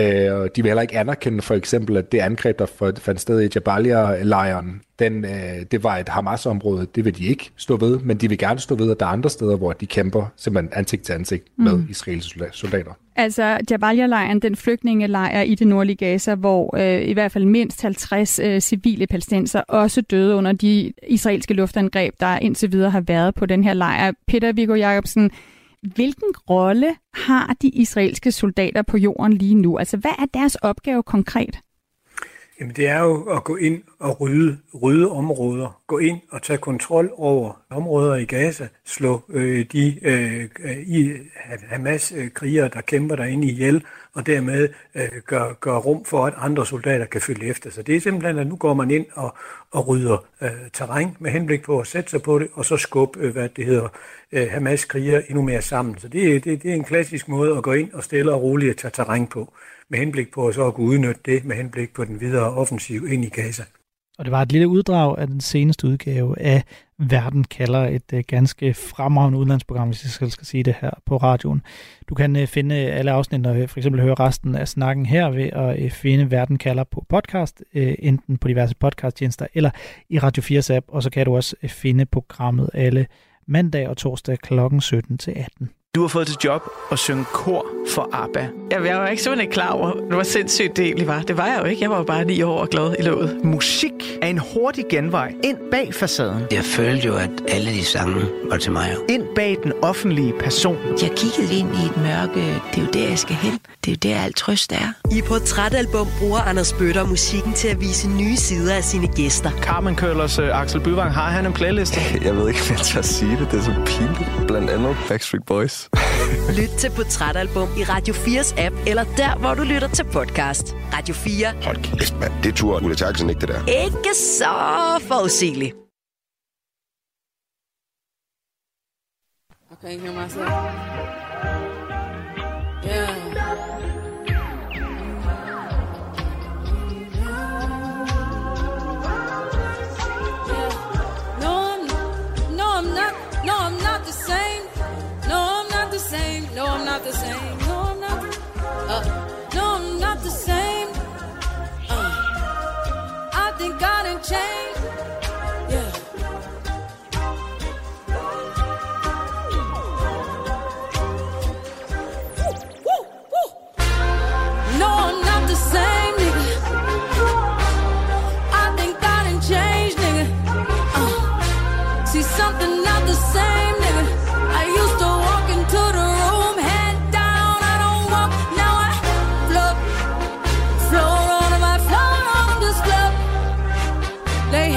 de vil heller ikke anerkende for eksempel, at det angreb, der fandt sted i Jabalia-lejren, den, øh, det var et Hamas-område. Det vil de ikke stå ved, men de vil gerne stå ved, at der er andre steder, hvor de kæmper simpelthen ansigt til ansigt med mm. israelske soldater. Altså Jabalia-lejren, den flygtningelejr i det nordlige Gaza, hvor øh, i hvert fald mindst halvtreds øh, civile palæstinenser også døde under de israelske luftangreb, der indtil videre har været på den her lejr. Peter Viggo Jacobsen, hvilken rolle har de israelske soldater på jorden lige nu? Altså hvad er deres opgave konkret? Jamen det er jo at gå ind og rydde, rydde områder, gå ind og tage kontrol over områder i Gaza, slå øh, de øh, i Hamas-krigere, der kæmper derinde ihjel, og dermed øh, gøre gør rum for, at andre soldater kan følge efter. Så det er simpelthen, at nu går man ind og, og rydder øh, terræn med henblik på at sætte sig på det, og så skubbe, øh, hvad det hedder, øh, Hamas-krigere endnu mere sammen. Så det, det, det er en klassisk måde at gå ind og stille og roligt at tage terræn på, med henblik på at så kunne udnytte det, med henblik på den videre offensiv ind i Gaza. Og det var et lille uddrag af den seneste udgave af Verden kalder, et ganske fremragende udlandsprogram, hvis jeg selv skal sige det her på radioen. Du kan finde alle afsnit og for eksempel høre resten af snakken her ved at finde Verden kalder på podcast, enten på diverse podcasttjenester eller i Radio fire's app, og så kan du også finde programmet alle mandag og torsdag klokken sytten til atten. Du har fået til job at synge kor for ABBA. Jamen, jeg var ikke simpelthen klar over, hvor sindssygt det egentlig var. Det var jeg jo ikke. Jeg var jo bare ni år og glad i låget. Musik er en hurtig genvej ind bag facaden. Jeg følte jo, at alle de sange var til mig. Ind bag den offentlige person. Jeg kiggede ind i et mørke. Det er jo der, jeg skal hen. Det er jo der, alt trøst er. I Portrætalbum bruger Anders Bøtter musikken til at vise nye sider af sine gæster. Carmen Køllers uh, Axel Byvang, har han en playliste? Jeg ved ikke, hvad jeg skal sige det. Det er så pinligt. Blandt andet Backstreet Boys. Lyt til Portrætalbum i Radio fire's app, eller der, hvor du lytter til podcast. Radio fire. Hold kæft, mand. Det turde Ulla Terkelsen ikke, det der. Ikke så forudsigeligt. I can't hear myself. Yeah. No, I'm not the same. No, I'm not. Uh, no, I'm not the same. Uh, I think God ain't changed. Yeah. Woo, woo, woo. No, I'm not the same, nigga. I think God ain't changed, nigga. Uh, see something not the same, nigga. I used to walk into the room, head down, I don't walk, now I float, float on my floor, on this club, they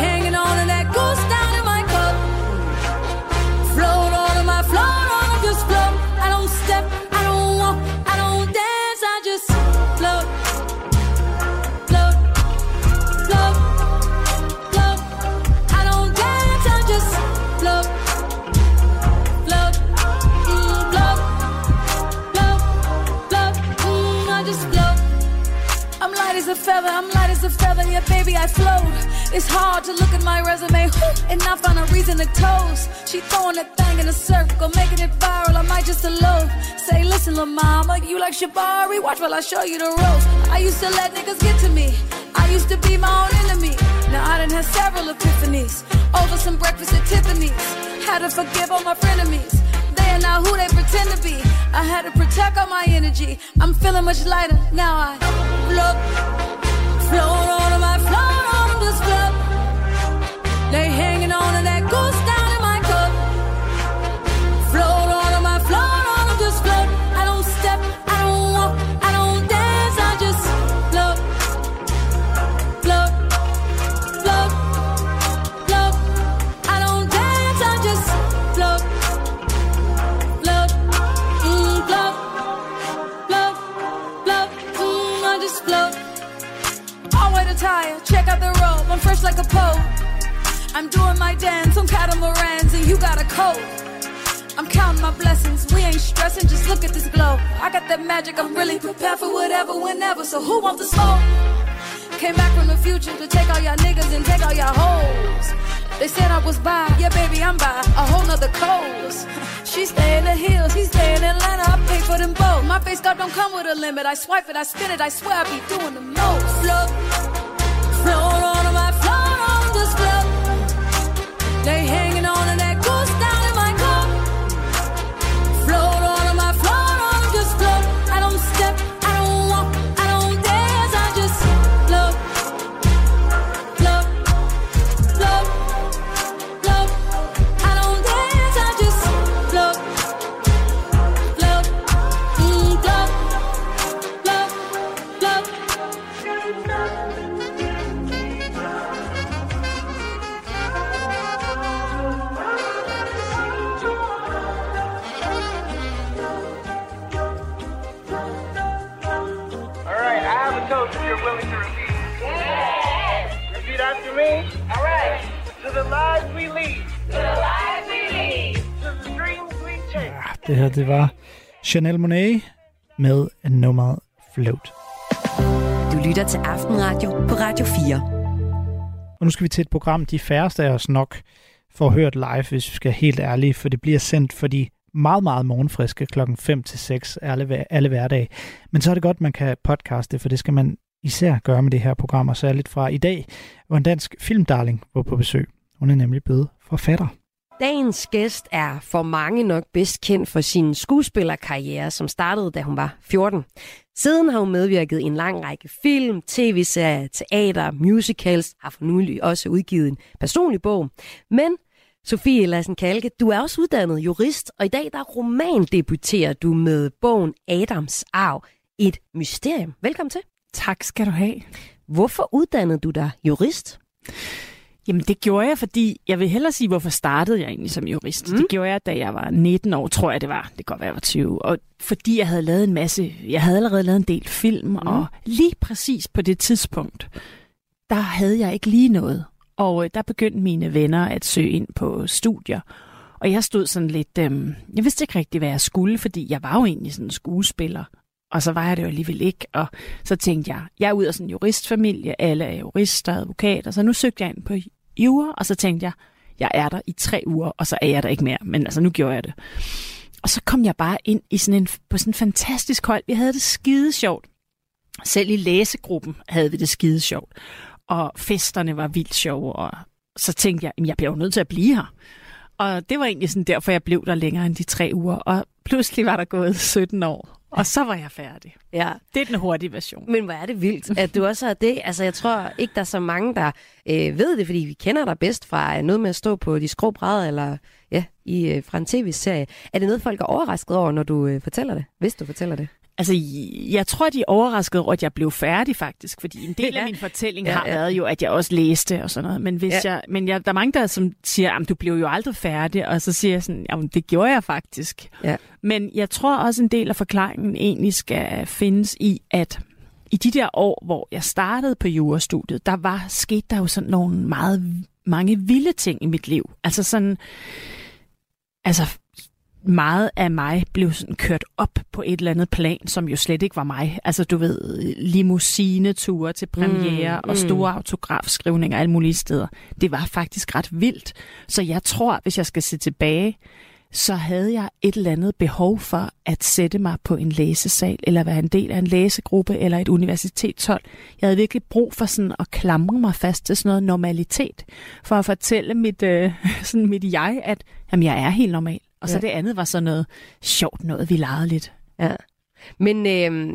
a feather, I'm light as a feather, yeah baby I float. It's hard to look at my resume and not find a reason to toast. She throwing that thing in a circle, making it viral, I might just elope. Say listen lil' mama, you like Shibari, watch while I show you the ropes. I used to let niggas get to me, I used to be my own enemy. Now I done had several epiphanies, over some breakfast at Tiffany's. Had to forgive all my frenemies, they are not who they pretend to be. I had to protect all my energy, I'm feeling much lighter, now I float, float on them, I float on them, just float. They hanging on to that goose down in my cup. Float on them, I float on them, just float. I don't step, I don't walk, I don't dance, I just float, float, float, float. I don't dance, I just float. Check out the robe, I'm fresh like a pole. I'm doing my dance, I'm catamarans and you got a coat. I'm counting my blessings, we ain't stressing, just look at this glow. I got that magic, I'm really prepared for whatever, whenever, so who wants the smoke? Came back from the future to take all y'all niggas and take all y'all hoes. They said I was bi, yeah baby I'm bi, a whole nother coast. She stay in the hills, he stay in Atlanta, I pay for them both. My face up don't come with a limit, I swipe it, I spin it, I swear I be doing the most. Love. Float on them, I float on them, just float. They hanging on to that goose down in my cup. Float on them, I float on them, just float. I don't step, I don't walk, I don't dance, I just float. Float, float, float. I don't dance, I just float. Float, mm, float, float, float, float. Willing to repeat. Yeah. Repeat after me. All right. To the lives we lead. To the lives we lead. To the dreams we chase. Ah, det her, det var Chanel Monáe med nummeret Float. Du lytter til Aftenradio på Radio fire. Og nu skal vi til et program, de færreste af os nok får hørt live, hvis vi skal være helt ærlige, for det bliver sendt for de meget, meget morgenfriske klokken fem til seks alle, alle hverdage. Men så er det godt, man kan podcaste, for det skal man især gøre med det her program, og særligt fra i dag, hvor en dansk filmdarling var på besøg. Hun er nemlig blevet forfatter. Dagens gæst er for mange nok bedst kendt for sin skuespillerkarriere, som startede, da hun var fjorten. Siden har hun medvirket i en lang række film, tv-serier, teater, musicals, har for nylig også udgivet en personlig bog. Men Sofie Lassen-Kahlke, du er også uddannet jurist, og i dag der romandebuterer du med bogen Adams Arv, et mysterium. Velkommen til. Tak skal du have. Hvorfor uddannede du dig jurist? Jamen det gjorde jeg, fordi jeg vil hellere sige, hvorfor startede jeg egentlig som jurist. Mm. Det gjorde jeg, da jeg var nitten år, tror jeg det var. Det kan godt være, jeg var tyve. Og fordi jeg havde lavet en masse, jeg havde allerede lavet en del film, mm. og lige præcis på det tidspunkt, der havde jeg ikke lige noget. Og der begyndte mine venner at søge ind på studier. Og jeg stod sådan lidt, øhm, jeg vidste ikke rigtig, hvad jeg skulle, fordi jeg var jo egentlig sådan en skuespiller. Og så var jeg det jo alligevel ikke, og så tænkte jeg, jeg er ud af sådan en juristfamilie, alle er jurister, advokater, så nu søgte jeg ind på jura, og så tænkte jeg, jeg er der i tre uger, og så er jeg der ikke mere, men altså nu gjorde jeg det. Og så kom jeg bare ind i sådan en, på sådan en fantastisk hold, vi havde det skide sjovt. Selv i læsegruppen havde vi det skide sjovt, og festerne var vildt sjove, og så tænkte jeg, jamen, jeg bliver jo nødt til at blive her. Og det var egentlig sådan derfor, jeg blev der længere end de tre uger, og pludselig var der gået sytten år. Og så var jeg færdig. Ja. Det er den hurtige version. Men hvor er det vildt, at du også har det. Altså, jeg tror ikke, der er så mange, der øh, ved det, fordi vi kender dig bedst fra noget med at stå på de skrå brædder, eller ja, i, øh, fra en tv-serie. Er det noget, folk er overrasket over, når du øh, fortæller det? Hvis du fortæller det? Altså, jeg tror, de er overrasket over, at jeg blev færdig faktisk, fordi en del ja. af min fortælling ja, har ja. været jo, at jeg også læste og sådan noget. Men, hvis ja. jeg, men jeg, der er mange, der som siger, at du blev jo aldrig færdig, og så siger jeg sådan, jamen det gjorde jeg faktisk. Ja. Men jeg tror også, en del af forklaringen egentlig skal findes i, at i de der år, hvor jeg startede på jurastudiet, der var skete der jo sådan nogle meget, mange vilde ting i mit liv. Altså sådan, altså... meget af mig blev sådan kørt op på et eller andet plan, som jo slet ikke var mig. Altså, du ved, limousineture til premiere mm, og store mm. autografskrivninger alle mulige steder. Det var faktisk ret vildt. Så jeg tror, hvis jeg skal se tilbage, så havde jeg et eller andet behov for at sætte mig på en læsesal, eller være en del af en læsegruppe, eller et universitetshold. Jeg havde virkelig brug for sådan at klamre mig fast til sådan noget normalitet, for at fortælle mit, øh, sådan mit jeg, at jamen, jeg er helt normal. Og så ja. Det andet var sådan noget sjovt noget, vi legede lidt. Ja. Men øh,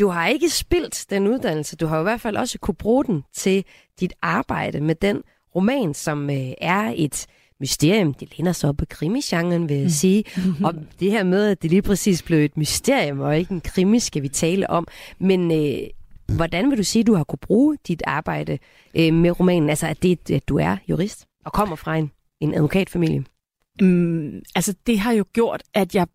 du har ikke spildt den uddannelse. Du har i hvert fald også kunne bruge den til dit arbejde med den roman, som øh, er et mysterium. Det ligner så på krimi-genren, vil jeg sige. Mm. Og det her med, at det lige præcis blev et mysterium, og ikke en krimi, skal vi tale om. Men øh, hvordan vil du sige, at du har kunne bruge dit arbejde øh, med romanen? Altså, at, det, at du er jurist og kommer fra en, en advokatfamilie? Mm, altså, det har jo gjort, at jeg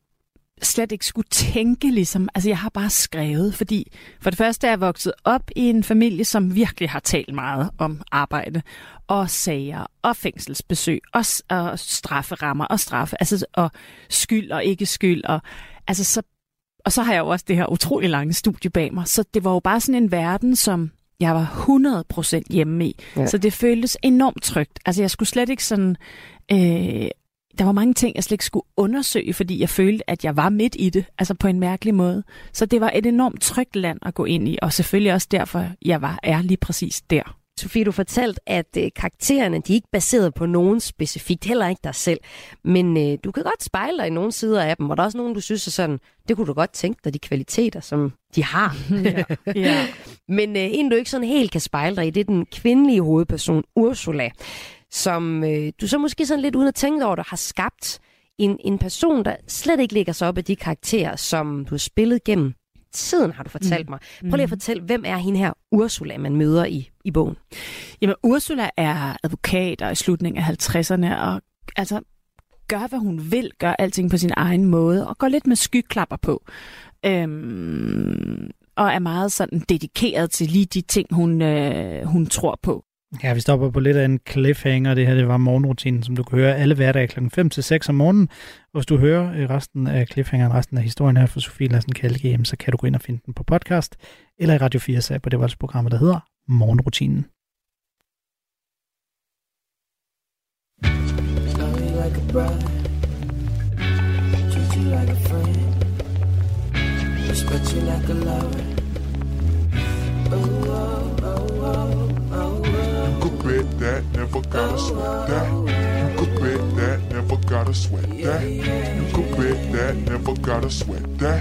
slet ikke skulle tænke ligesom. Altså, jeg har bare skrevet, fordi for det første er jeg vokset op i en familie, som virkelig har talt meget om arbejde og sager og fængselsbesøg og, og strafferammer og straffe, altså og skyld og ikke skyld. Og, altså, så, og så har jeg jo også det her utrolig lange studie bag mig, så det var jo bare sådan en verden, som jeg var hundrede procent hjemme i. Ja. Så det føltes enormt trygt. Altså, jeg skulle slet ikke sådan... Øh, Der var mange ting, jeg slet ikke skulle undersøge, fordi jeg følte, at jeg var midt i det, altså på en mærkelig måde. Så det var et enormt trygt land at gå ind i, og selvfølgelig også derfor, jeg var er lige præcis der. Sofie, du fortalte, at karaktererne de er ikke baseret på nogen specifikt, heller ikke dig selv. Men øh, du kan godt spejle dig i nogle sider af dem, og der er også nogen, du synes er sådan, det kunne du godt tænke dig, de kvaliteter, som de har. Ja. Ja. Men øh, en, du ikke sådan helt kan spejle dig i, det er den kvindelige hovedperson, Ursula, som øh, du så måske sådan lidt uden at tænke over, der har skabt en, en person, der slet ikke lægger sig op af de karakterer, som du har spillet gennem tiden, har du fortalt mig. Prøv lige at fortælle, hvem er hende her Ursula, man møder i, i bogen? Jamen, Ursula er advokat og i slutningen af halvtredserne, og altså gør, hvad hun vil, gør alting på sin egen måde, og går lidt med skyklapper på. Øhm, og er meget sådan dedikeret til lige de ting, hun, øh, hun tror på. Ja, vi stopper på lidt af en cliffhanger. Det her det var morgenrutinen, som du kan høre alle hverdage klokken fem til seks om morgenen. Hvis du hører resten af cliffhangeren, resten af historien her for Sofie Lassen Kjælke, så kan du gå ind og finde den på podcast eller i Radio fire på det voldsprogrammet, der hedder Morgenrutinen. That never gotta sweat that. You could bet that never gotta sweat that. You could bet that never gotta sweat that.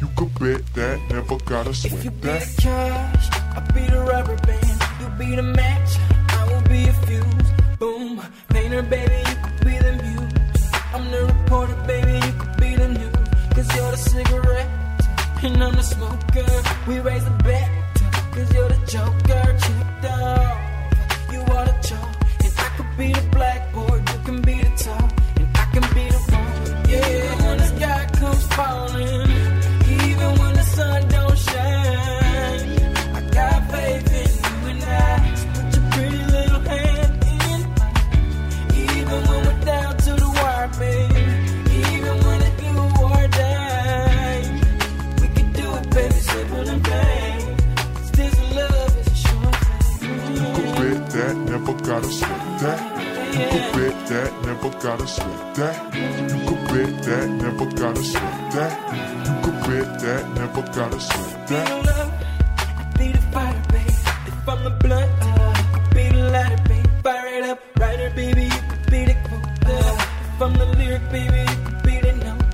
You could bet that never gotta sweat that. If you be the cash, I'll be the rubber band. You be the match, I will be a fuse. Boom, painter baby, you could be the muse. I'm the reporter baby, you could be the news. Cause you're the cigarette, and I'm the smoker. We raise the bet, cause you're the joker. Check down. And I could be the blackboard, you can be the top, and I can be the one. Yeah, when the sky comes falling, even when the sun don't shine, I got faith in you and I. So put your pretty little hand in mine. Even when we're down to the wire, babe. Even when it's you or die, we can do it, baby, simple and plain. This love is a short thing. You could bet that. Never gotta sweat that. You could bet that. Never gotta sweat that. You could bet that. Never gotta sweat that. You could bet that. Never gotta sweat that. Be the love, I be the fighter, babe. If I'm the blunt, you could be the lighter, babe. Fire it up, writer, baby. You could be the quote. If I'm the lyric, baby, you could be the note.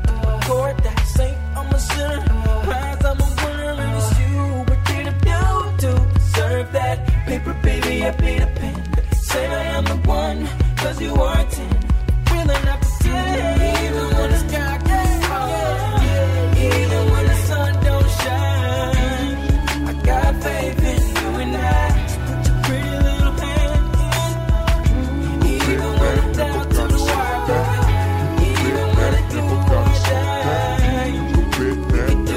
Chord that saint, I'm a sinner. Prize, I'm a winner, and it's you. But did it do to serve that paper, baby? I be the pen. Say I am the one, cause you are ten. Will I not pretend? Even when the sky gets hard, even when the sun don't shine, I got faith in you and I. So put your pretty little hand in. Even when I'm down to the wire, even when I do or die, we can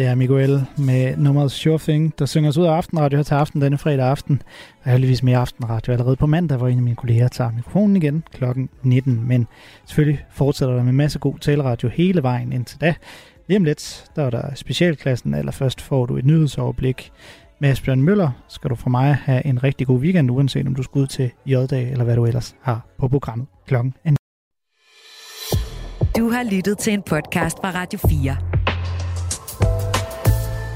Det er Miguel med nummeret Sure Thing, der synger os ud af Aftenradio her til aften denne fredag aften. Og heldigvis mere Aftenradio allerede på mandag, hvor en af mine kolleger tager mikrofonen igen klokken nitten. Men selvfølgelig fortsætter der med masse god taleradio hele vejen indtil da. Lige om lidt, der er der specialklassen. Allerførst får du et nyhedsoverblik med Asbjørn Møller. Skal du fra mig have en rigtig god weekend, uanset om du skal ud til J-dag eller hvad du ellers har på programmet klokken. Du har lyttet til en podcast fra Radio fire.